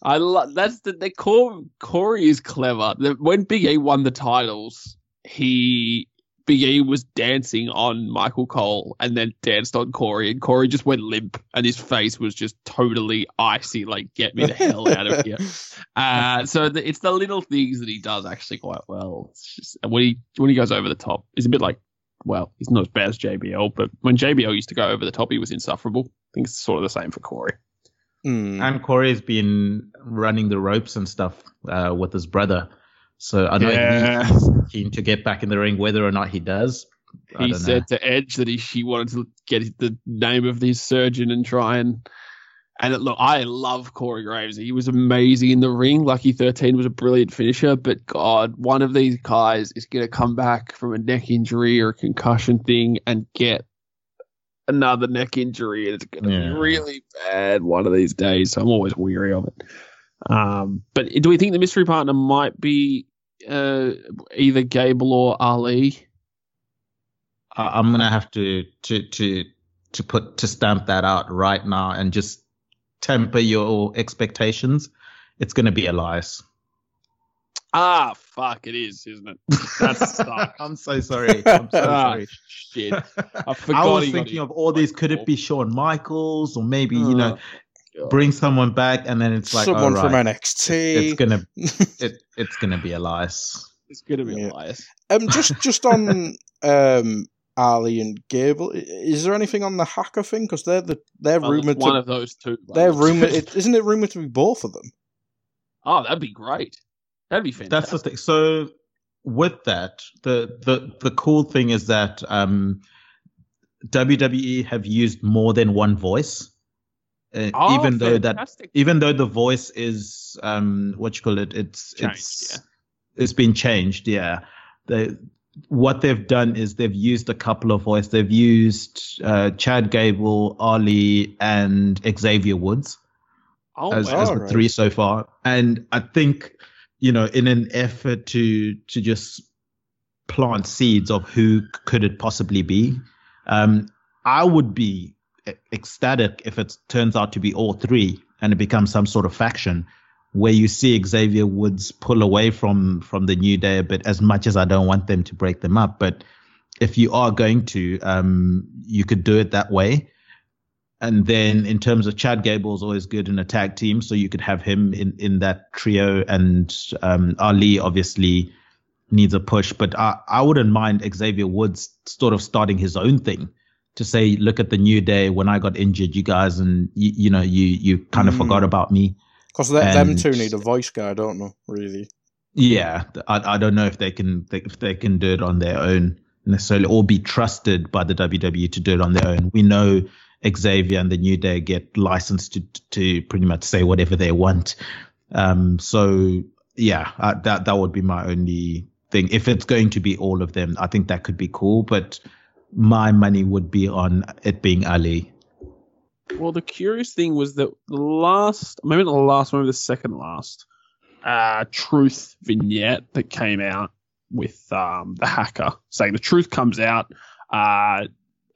I love that's the, the core, Corey is clever. The, when Big E won the titles, he Big E was dancing on Michael Cole and then danced on Corey, and Corey just went limp, and his face was just totally icy, like get me the hell out of here. Uh, so the, it's the little things that he does actually quite well. It's just, when he when he goes over the top, it's a bit like, well, he's not as bad as J B L, but when J B L used to go over the top, he was insufferable. I think it's sort of the same for Corey. Mm. And Corey's been running the ropes and stuff uh, with his brother. So I don't yeah. know if he's keen to get back in the ring, whether or not he does. I he said know. to Edge that he she wanted to get the name of his surgeon and try and... And it, look, I love Corey Graves. He was amazing in the ring. Lucky thirteen was a brilliant finisher. But God, one of these guys is going to come back from a neck injury or a concussion thing and get another neck injury, and it's going to yeah. be really bad one of these days. So I'm always weary of it. Um, but do we think the mystery partner might be uh, either Gable or Ali? I'm going to have to to to to put to stamp that out right now and just temper your expectations. It's going to be Elias. Ah, fuck, it is, isn't it? That sucks. I'm so sorry. I'm so ah, sorry. Shit. I forgot. I was thinking of all these. Could it be Shawn Michaels or maybe, oh, you know, God. bring someone back and then it's like, someone oh, right. from N X T. It, it's going to it, it's gonna be Elias. It's going to be yeah. Elias. Um, just, just on um, Ali and Gable, is there anything on the hacker thing? Because they're, the, they're well, rumoured to... one of those two. Like, they're rumoured, it, isn't it rumoured to be both of them? Oh, that'd be great. That'd be fantastic. That's the thing. So with that, the the, the cool thing is that um, W W E have used more than one voice, uh, oh, even though fantastic. that even though the voice is um, what you call it, it's changed, it's yeah. it's been changed. Yeah, they, what they've done is they've used a couple of voices. They've used uh, Chad Gable, Ali, and Xavier Woods oh, as, wow, as the right. three so far, and I think, you know, in an effort to to just plant seeds of who could it possibly be. Um, I would be ecstatic if it turns out to be all three and it becomes some sort of faction where you see Xavier Woods pull away from, from the New Day a bit, as much as I don't want them to break them up. But if you are going to, um, you could do it that way. And then in terms of Chad Gable is always good in a tag team, so you could have him in, in that trio. And um, Ali obviously needs a push, but I, I wouldn't mind Xavier Woods sort of starting his own thing to say, look at the New Day when I got injured, you guys, and you, you know, you you kind of mm. forgot about me. Because them two need a voice guy, don't they? Really? Yeah, I I don't know if they can if they can do it on their own necessarily, or be trusted by the W W E to do it on their own. We know Xavier and the New Day get licensed to to pretty much say whatever they want. Um, so, yeah, uh, that that would be my only thing. If it's going to be all of them, I think that could be cool. But my money would be on it being Ali. Well, the curious thing was that the last, maybe not the last, maybe the second last uh, Truth vignette that came out with um, the hacker saying the truth comes out. Uh,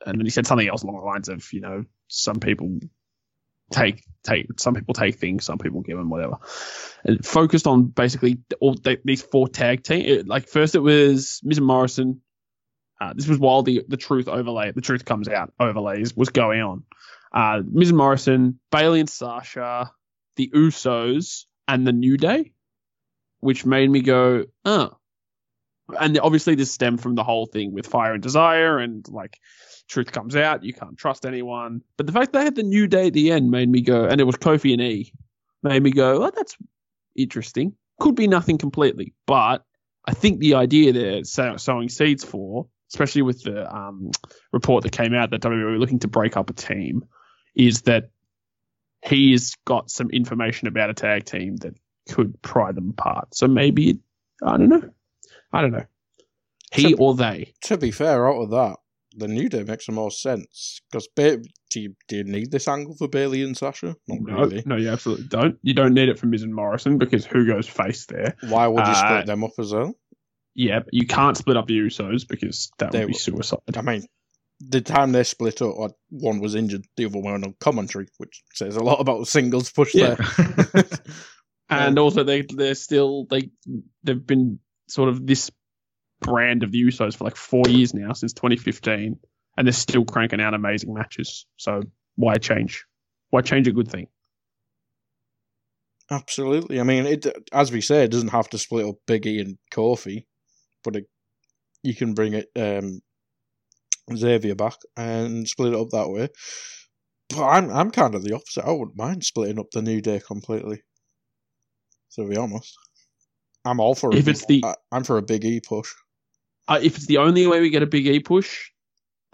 And then he said something else along the lines of, you know, some people take take some people take things, some people give them whatever. And focused on basically all the, these four tag team. Like first it was Miz and Morrison. Uh, this was while the the truth overlay, the truth comes out overlays was going on. Uh, Miz and Morrison, Bayley and Sasha, the Usos, and the New Day, which made me go, oh. And obviously this stemmed from the whole thing with Fire and Desire and like truth comes out, you can't trust anyone. But the fact they had the New Day at the end made me go, and it was Kofi and E, made me go, oh, that's interesting. Could be nothing completely, but I think the idea they're sow- sowing seeds for, especially with the um, report that came out that W W E were looking to break up a team, is that he's got some information about a tag team that could pry them apart. So maybe, it, I don't know. I don't know. He to, or they. To be fair, out of that, the New Day makes the most sense. Because ba- do, you, do you need this angle for Bayley and Sasha? Not no, really. No, you absolutely don't. You don't need it for Miz and Morrison because who goes face there? Why would you uh, split them up as well? Yeah, but you can't split up the Usos because that they, would be suicide. I mean, the time they split up, one was injured, the other one on commentary, which says a lot about singles push yeah. there. And um, also, they they're still they they've been sort of this brand of the Usos for like four years now, since twenty fifteen, and they're still cranking out amazing matches. So why change? Why change a good thing? Absolutely. I mean, it as we say, it doesn't have to split up Big E and Kofi, but it, you can bring it um, Xavier back and split it up that way. But I'm I'm kind of the opposite. I wouldn't mind splitting up the New Day completely. To be honest, I'm all for a, if it's the, I, I'm for a Big E push. Uh, if it's the only way we get a Big E push,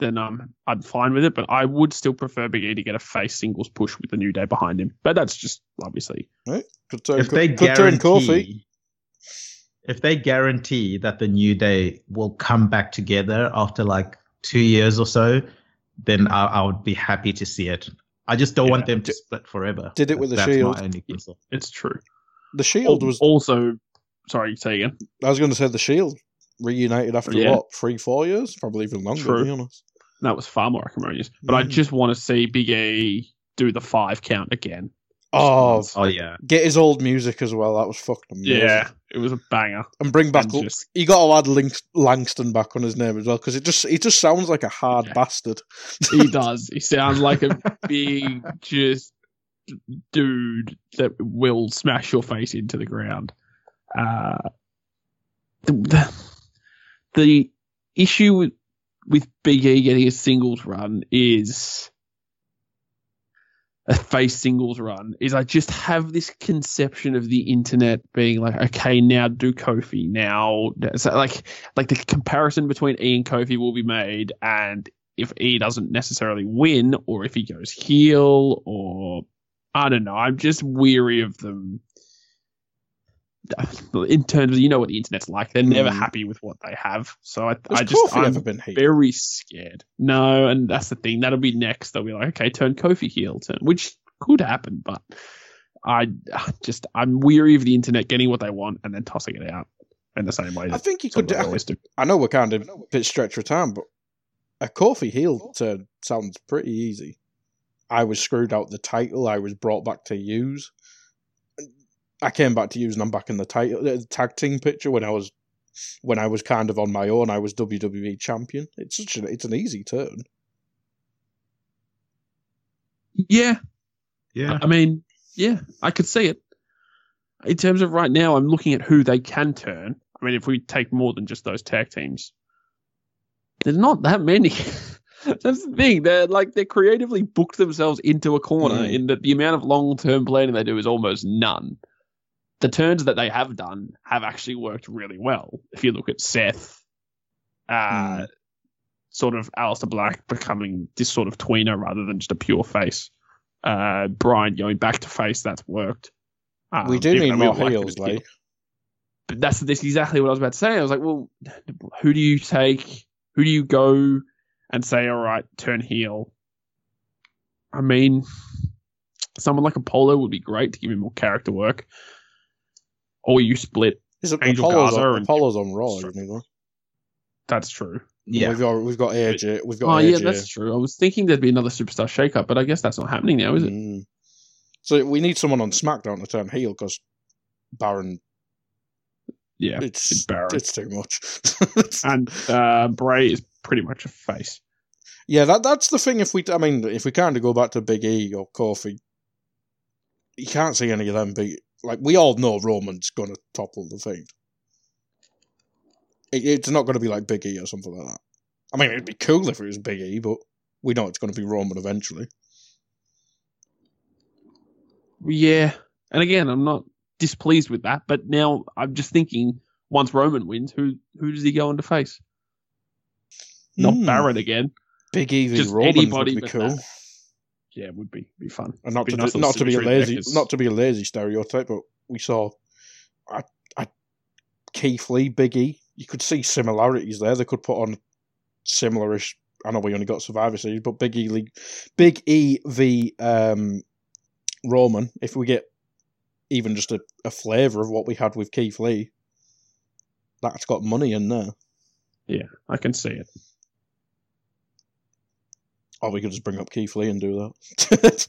then um, I'm fine with it. But I would still prefer Big E to get a face singles push with the New Day behind him. But that's just obviously. Right. Could turn, if they could, guarantee, could turn Kofi. If they guarantee that the New Day will come back together after like two years or so, then I, I would be happy to see it. I just don't yeah. want them to split forever. Did it with that, the that's Shield? My only concern. It's true. The Shield was also. Sorry, say again. I was going to say the Shield reunited after yeah. what three, four years, probably even longer. True. To be honest, that was far more acrimonious. But mm. I just want to see Big E do the five count again. Oh, oh yeah. Get his old music as well. That was fucked amazing. Yeah, it was a banger. And bring back. And just, he got to add Link, Langston back on his name as well because it just it just sounds like a hard yeah. bastard. He does. He sounds like a big just. dude that will smash your face into the ground. Uh, the, the, the issue with, with Big E getting a singles run is a face singles run is I just have this conception of the internet being like, okay, now do Kofi now. So like, like the comparison between E and Kofi will be made, and if E doesn't necessarily win or if he goes heel or I don't know. I'm just weary of them in terms of, you know what the internet's like. They're mm. never happy with what they have. So I, I just, I'm been very scared. No, and that's the thing. That'll be next. They'll be like, okay, turn Kofi heel, turn, which could happen. But I, I just, I'm weary of the internet getting what they want and then tossing it out in the same way. I think you could do, I, do. I know we're kind of a bit stretched for time, but a Kofi heel turn sounds pretty easy. I was screwed out the title. I was brought back to use. I came back to use, and I'm back in the title the tag team picture. When I was, when I was kind of on my own, I was W W E champion. It's such an, it's an easy turn. Yeah, yeah. I mean, yeah, I could see it. In terms of right now, I'm looking at who they can turn. I mean, if we take more than just those tag teams, there's not that many. That's the thing. They're like they creatively booked themselves into a corner mm. in that the amount of long-term planning they do is almost none. The turns that they have done have actually worked really well. If you look at Seth, uh, mm. sort of Alistair Black becoming this sort of tweener rather than just a pure face. Uh, Brian going back to face, that's worked. Um, we do need more heels, like. But that's, that's exactly what I was about to say. I was like, well, who do you take? Who do you go and say, all right, turn heel? I mean, someone like Apollo would be great to give him more character work. Or you split Is it, Angel Apollo's Garza. On, and, Apollo's on Raw, isn't he? That's true. Yeah, we've got, we've got A J. We've got oh, A J. Yeah, that's true. I was thinking there'd be another superstar shakeup, but I guess that's not happening now, is it? Mm. So we need someone on SmackDown to turn heel because Baron. Yeah, it's, it's Baron. It's too much. And uh, Bray is pretty much a face. Yeah, that that's the thing. If we, I mean, if we kind of go back to Big E or Kofi, you can't see any of them be like. We all know Roman's going to topple the Fiend. It, it's not going to be like Big E or something like that. I mean, it'd be cool if it was Big E, but we know it's going to be Roman eventually. Yeah, and again, I'm not displeased with that, but now I'm just thinking: once Roman wins, who who does he go on to face? Not mm. Baron again. Big E versus Roman would be cool. That. Yeah, it would be be fun. And not, be to, nice not to be a lazy, records. not to be a lazy stereotype, but we saw I, I, Keith Lee, Big E. You could see similarities there. They could put on similar-ish. I know we only got Survivor Series, but Big E, League, Big E v um, Roman. If we get even just a, a flavour of what we had with Keith Lee, that's got money in there. Yeah, I can see it. Or we could just bring up Keith Lee and do that.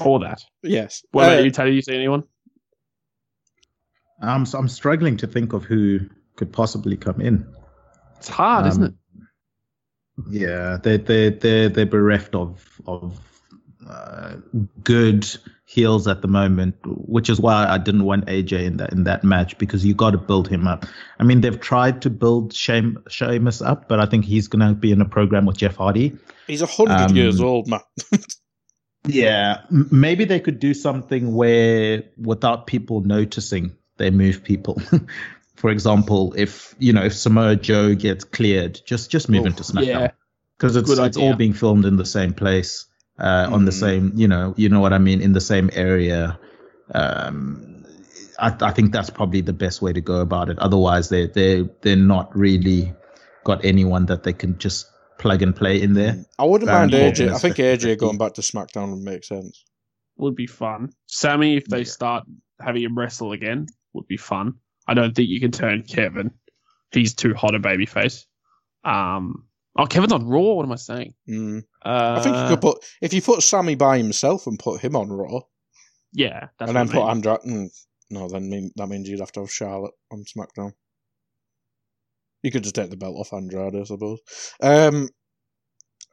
Or that. Yes. What about uh, you, Teddy? You see anyone? I'm I'm struggling to think of who could possibly come in. It's hard, um, isn't it? Yeah, they they they they're bereft of of uh, good heels at the moment, which is why I didn't want A J in that in that match, because you got to build him up. I mean, they've tried to build Shame, Sheamus up, but I think he's going to be in a program with Jeff Hardy. He's a hundred um, years old, man. Yeah, maybe they could do something where without people noticing, they move people. For example, if you know if Samoa Joe gets cleared, just just move oh, into SmackDown, because yeah. it's Good it's idea. all being filmed in the same place, uh, mm. on the same you know you know what I mean in the same area. Um, I, I think that's probably the best way to go about it. Otherwise, they they they're not really got anyone that they can just plug and play in there. I wouldn't um, mind A J. I think A J going back to SmackDown would make sense. Would be fun. Sammy, if they yeah. start having him wrestle again, would be fun. I don't think you can turn Kevin. He's too hot a babyface. Um, oh, Kevin's on Raw. What am I saying? Mm. Uh, I think you could put if you put Sammy by himself and put him on Raw. Yeah, that's and then I mean. put Andrade. Mm, no, then mean, that means you'd have to have Charlotte on SmackDown. You could just take the belt off Andrade, I suppose, um,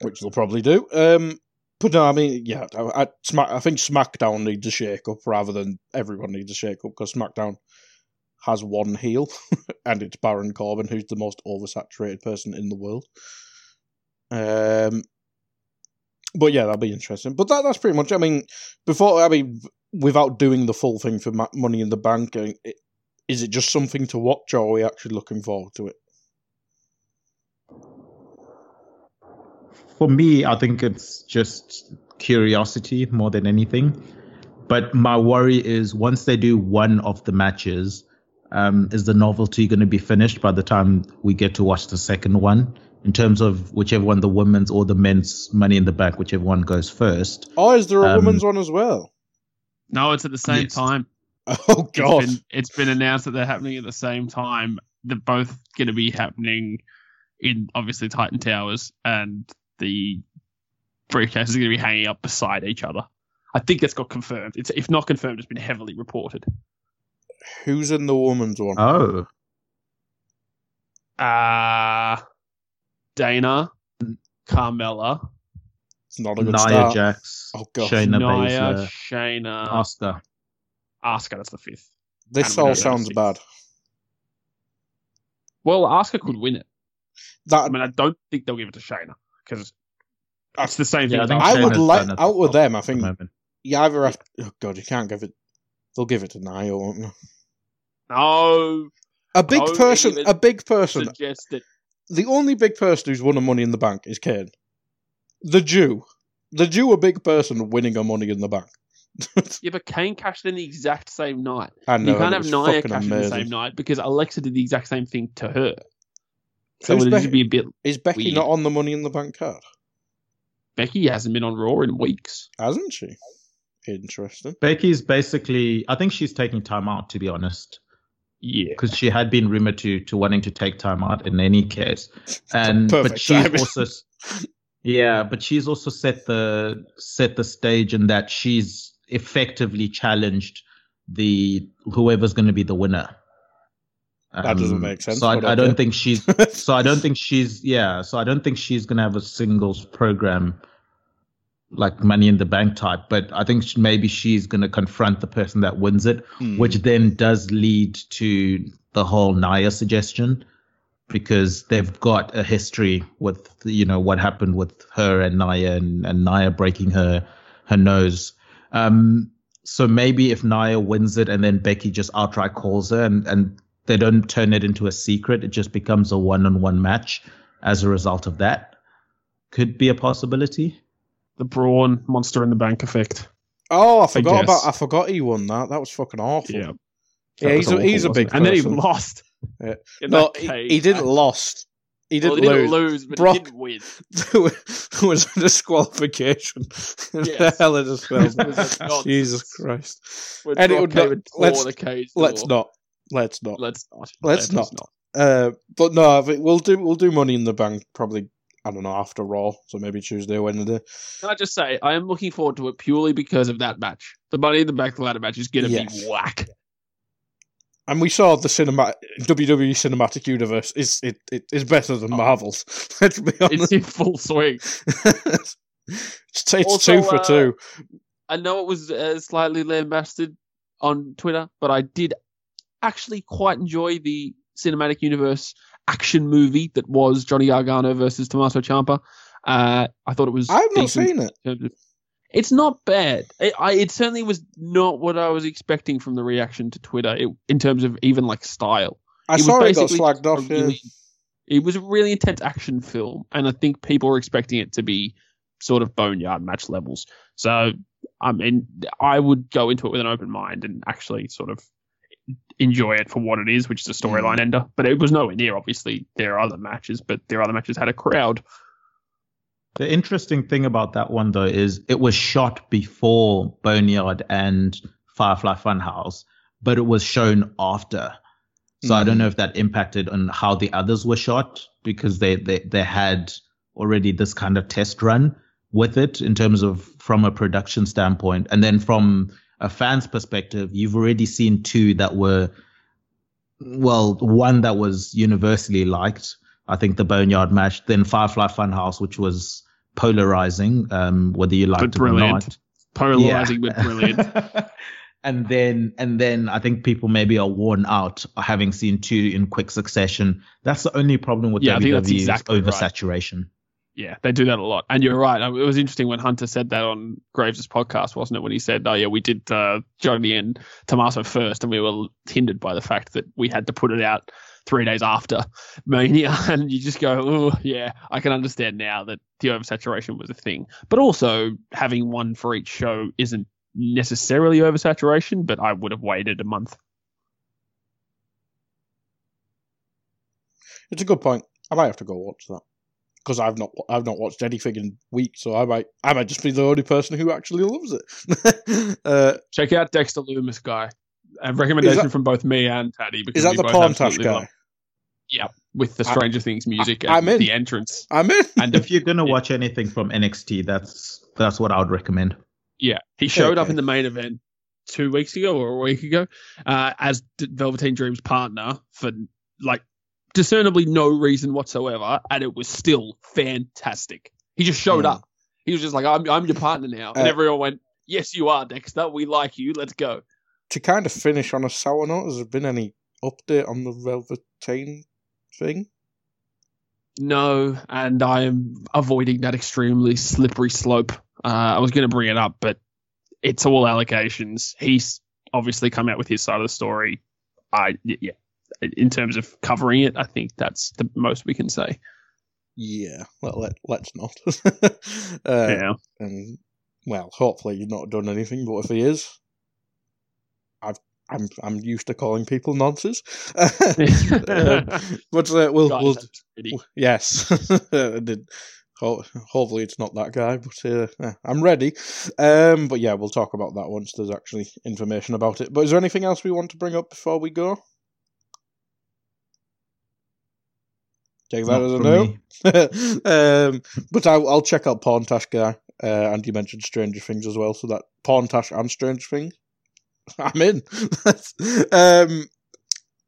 which they'll probably do. Um, but no, I mean, yeah, I, I, Smack, I think SmackDown needs a shake-up rather than everyone needs a shake-up, because SmackDown has one heel, and it's Baron Corbin, who's the most oversaturated person in the world. Um, but yeah, that'll be interesting. But that that's pretty much. I mean, before I mean, without doing the full thing for Money in the Bank, it, is it just something to watch, or are we actually looking forward to it? For me, I think it's just curiosity more than anything. But my worry is once they do one of the matches, um, is the novelty going to be finished by the time we get to watch the second one? In terms of whichever one, the women's or the men's Money in the Bank, whichever one goes first. Oh, is there a um, women's one as well? No, it's at the same yes. time. Oh, God. It's been, it's been announced that they're happening at the same time. They're both going to be happening in, obviously, Titan Towers, and the briefcases are going to be hanging up beside each other. I think that's got confirmed. It's if not confirmed, it's been heavily reported. Who's in the woman's one? Oh, uh Dana, Carmella. It's not a good Nia start. Jax. Oh gosh, Shayna Baszler, Shayna, Asuka. Asuka, that's the fifth. This all sounds bad. Well, Asuka could win it. That I mean, I don't think they'll give it to Shayna because that's the same thing. Yeah, I, I would like out with them. I think. The You either have to, oh god, you can't give it. They'll give it to Nia, won't they? No. A big no, person. A big person. Suggested. The only big person who's won a Money in the Bank is Kane. The Jew. The Jew, a big person, winning a Money in the Bank. Yeah, but Kane cashed in the exact same night. I know, you can't have Nia cash in the same night because Alexa did the exact same thing to her. So it would be a bit. Is Becky weird. Not on the Money in the Bank card? Becky hasn't been on Raw in weeks, hasn't she? Interesting. Becky's basically, I think she's taking time out, to be honest. Yeah. Because she had been rumored to, to wanting to take time out in any case. And Perfect but she's timing. also Yeah, but she's also set the set the stage in that she's effectively challenged the whoever's going to be the winner. Um, that doesn't make sense. So I, I, I don't did. think she's. so I don't think she's. Yeah. So I don't think she's going to have a singles program like Money in the Bank type. But I think she, maybe she's going to confront the person that wins it, mm. which then does lead to the whole Nia suggestion, because they've got a history with, you know, what happened with her and Nia and, and Nia breaking her her nose. Um, so maybe if Nia wins it and then Becky just outright calls her and, and they don't turn it into a secret, it just becomes a one-on-one match as a result of that. Could be a possibility. The Braun Monster in the Bank effect. Oh, I forgot I about. I forgot he won that. That was fucking awful. Yeah, yeah he's, awful, he's a big person. And then he lost. Yeah. No, he, he didn't I... lost. He didn't, well, he lose. didn't lose, but Brock he didn't win. was a disqualification. Yes. Hell, it just fell. Jesus Christ. When and Brock it would not. Let's, the cage let's not. Let's not. Let's not. Let's not. not. Uh, but no, we'll do. We'll do Money in the Bank probably. I don't know, after Raw, so maybe Tuesday or Wednesday. Can I just say, I am looking forward to it purely because of that match. The Money in the Bank ladder match is going to yes. be whack. And we saw the cinema- W W E Cinematic Universe is it is it, better than oh. Marvel's. Let's be honest. It's in full swing. it's it's also, two for uh, two. I know it was uh, slightly lambasted on Twitter, but I did actually quite enjoy the Cinematic Universe action movie that was Johnny Gargano versus Tommaso Ciampa. Uh, I thought it was... I've not seen it. It's not bad. It, I, it certainly was not what I was expecting from the reaction to Twitter it, in terms of even like style. I it saw was it got slagged off. Really, yeah. It was a really intense action film, and I think people were expecting it to be sort of boneyard match levels. So, I mean, I would go into it with an open mind and actually sort of enjoy it for what it is, which is a storyline ender. But it was nowhere near, obviously, their other matches, but their other matches had a crowd. The interesting thing about that one, though, is it was shot before Boneyard and Firefly Funhouse, but it was shown after. So mm-hmm. I don't know if that impacted on how the others were shot, because they, they, they had already this kind of test run with it in terms of from a production standpoint. And then from a fan's perspective, you've already seen two that were, well, one that was universally liked, I think the Boneyard match, then Firefly Funhouse, which was polarizing, um, whether you liked it or not. Polarizing, yeah. But brilliant. and then and then I think people maybe are worn out having seen two in quick succession. That's the only problem with yeah, W W E, exactly, oversaturation. Right. Yeah, they do that a lot. And you're right. It was interesting when Hunter said that on Graves' podcast, wasn't it? When he said, oh, yeah, we did uh, Johnny and Tommaso first, and we were hindered by the fact that we had to put it out three days after Mania. And you just go, oh, yeah, I can understand now that the oversaturation was a thing. But also, having one for each show isn't necessarily oversaturation, but I would have waited a month. It's a good point. I might have to go watch that. Because I've not, I've not watched anything in weeks, so I might, I might just be the only person who actually loves it. uh, Check out Dexter Loomis guy. A recommendation that, from both me and Taddy. Is that the Palm Touch guy? Love. Yeah, with the Stranger I, Things music I, and the entrance. I'm in. And if you're gonna watch anything from N X T, that's that's what I would recommend. Yeah, he showed okay. up in the main event two weeks ago or a week ago uh, as Velveteen Dream's partner for like. Discernibly no reason whatsoever, and it was still fantastic. He just showed mm. up. He was just like, I'm I'm your partner now. And uh, everyone went, yes, you are, Dexter. We like you. Let's go. To kind of finish on a sour note, has there been any update on the Velveteen thing? No, and I am avoiding that extremely slippery slope. Uh, I was going to bring it up, but it's all allegations. He's obviously come out with his side of the story. I Yeah. In terms of covering it, I think that's the most we can say. Yeah, well, let, let's not. uh, yeah. And, well, hopefully you've not done anything, but if he is, I've, I'm I'm used to calling people nonsense. um, but uh, we'll... God, we'll, we'll yes. Hopefully it's not that guy, but uh, yeah, I'm ready. Um, but yeah, we'll talk about that once there's actually information about it. But is there anything else we want to bring up before we go? Take that as a no. um, but I, I'll check out Porn Tash guy. Uh, and you mentioned Stranger Things as well. So that Porn Tash and Stranger Things, I'm in. um,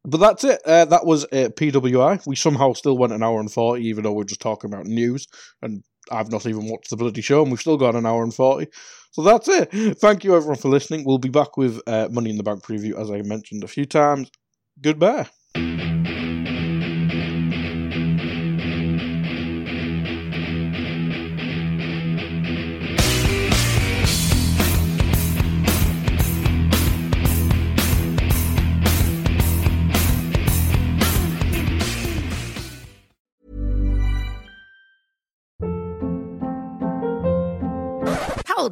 but that's it. Uh, that was uh, P W I. We somehow still went an hour and forty, even though we're just talking about news. And I've not even watched the bloody show, and we've still got an hour and forty. So that's it. Thank you, everyone, for listening. We'll be back with uh, Money in the Bank preview, as I mentioned a few times. Goodbye.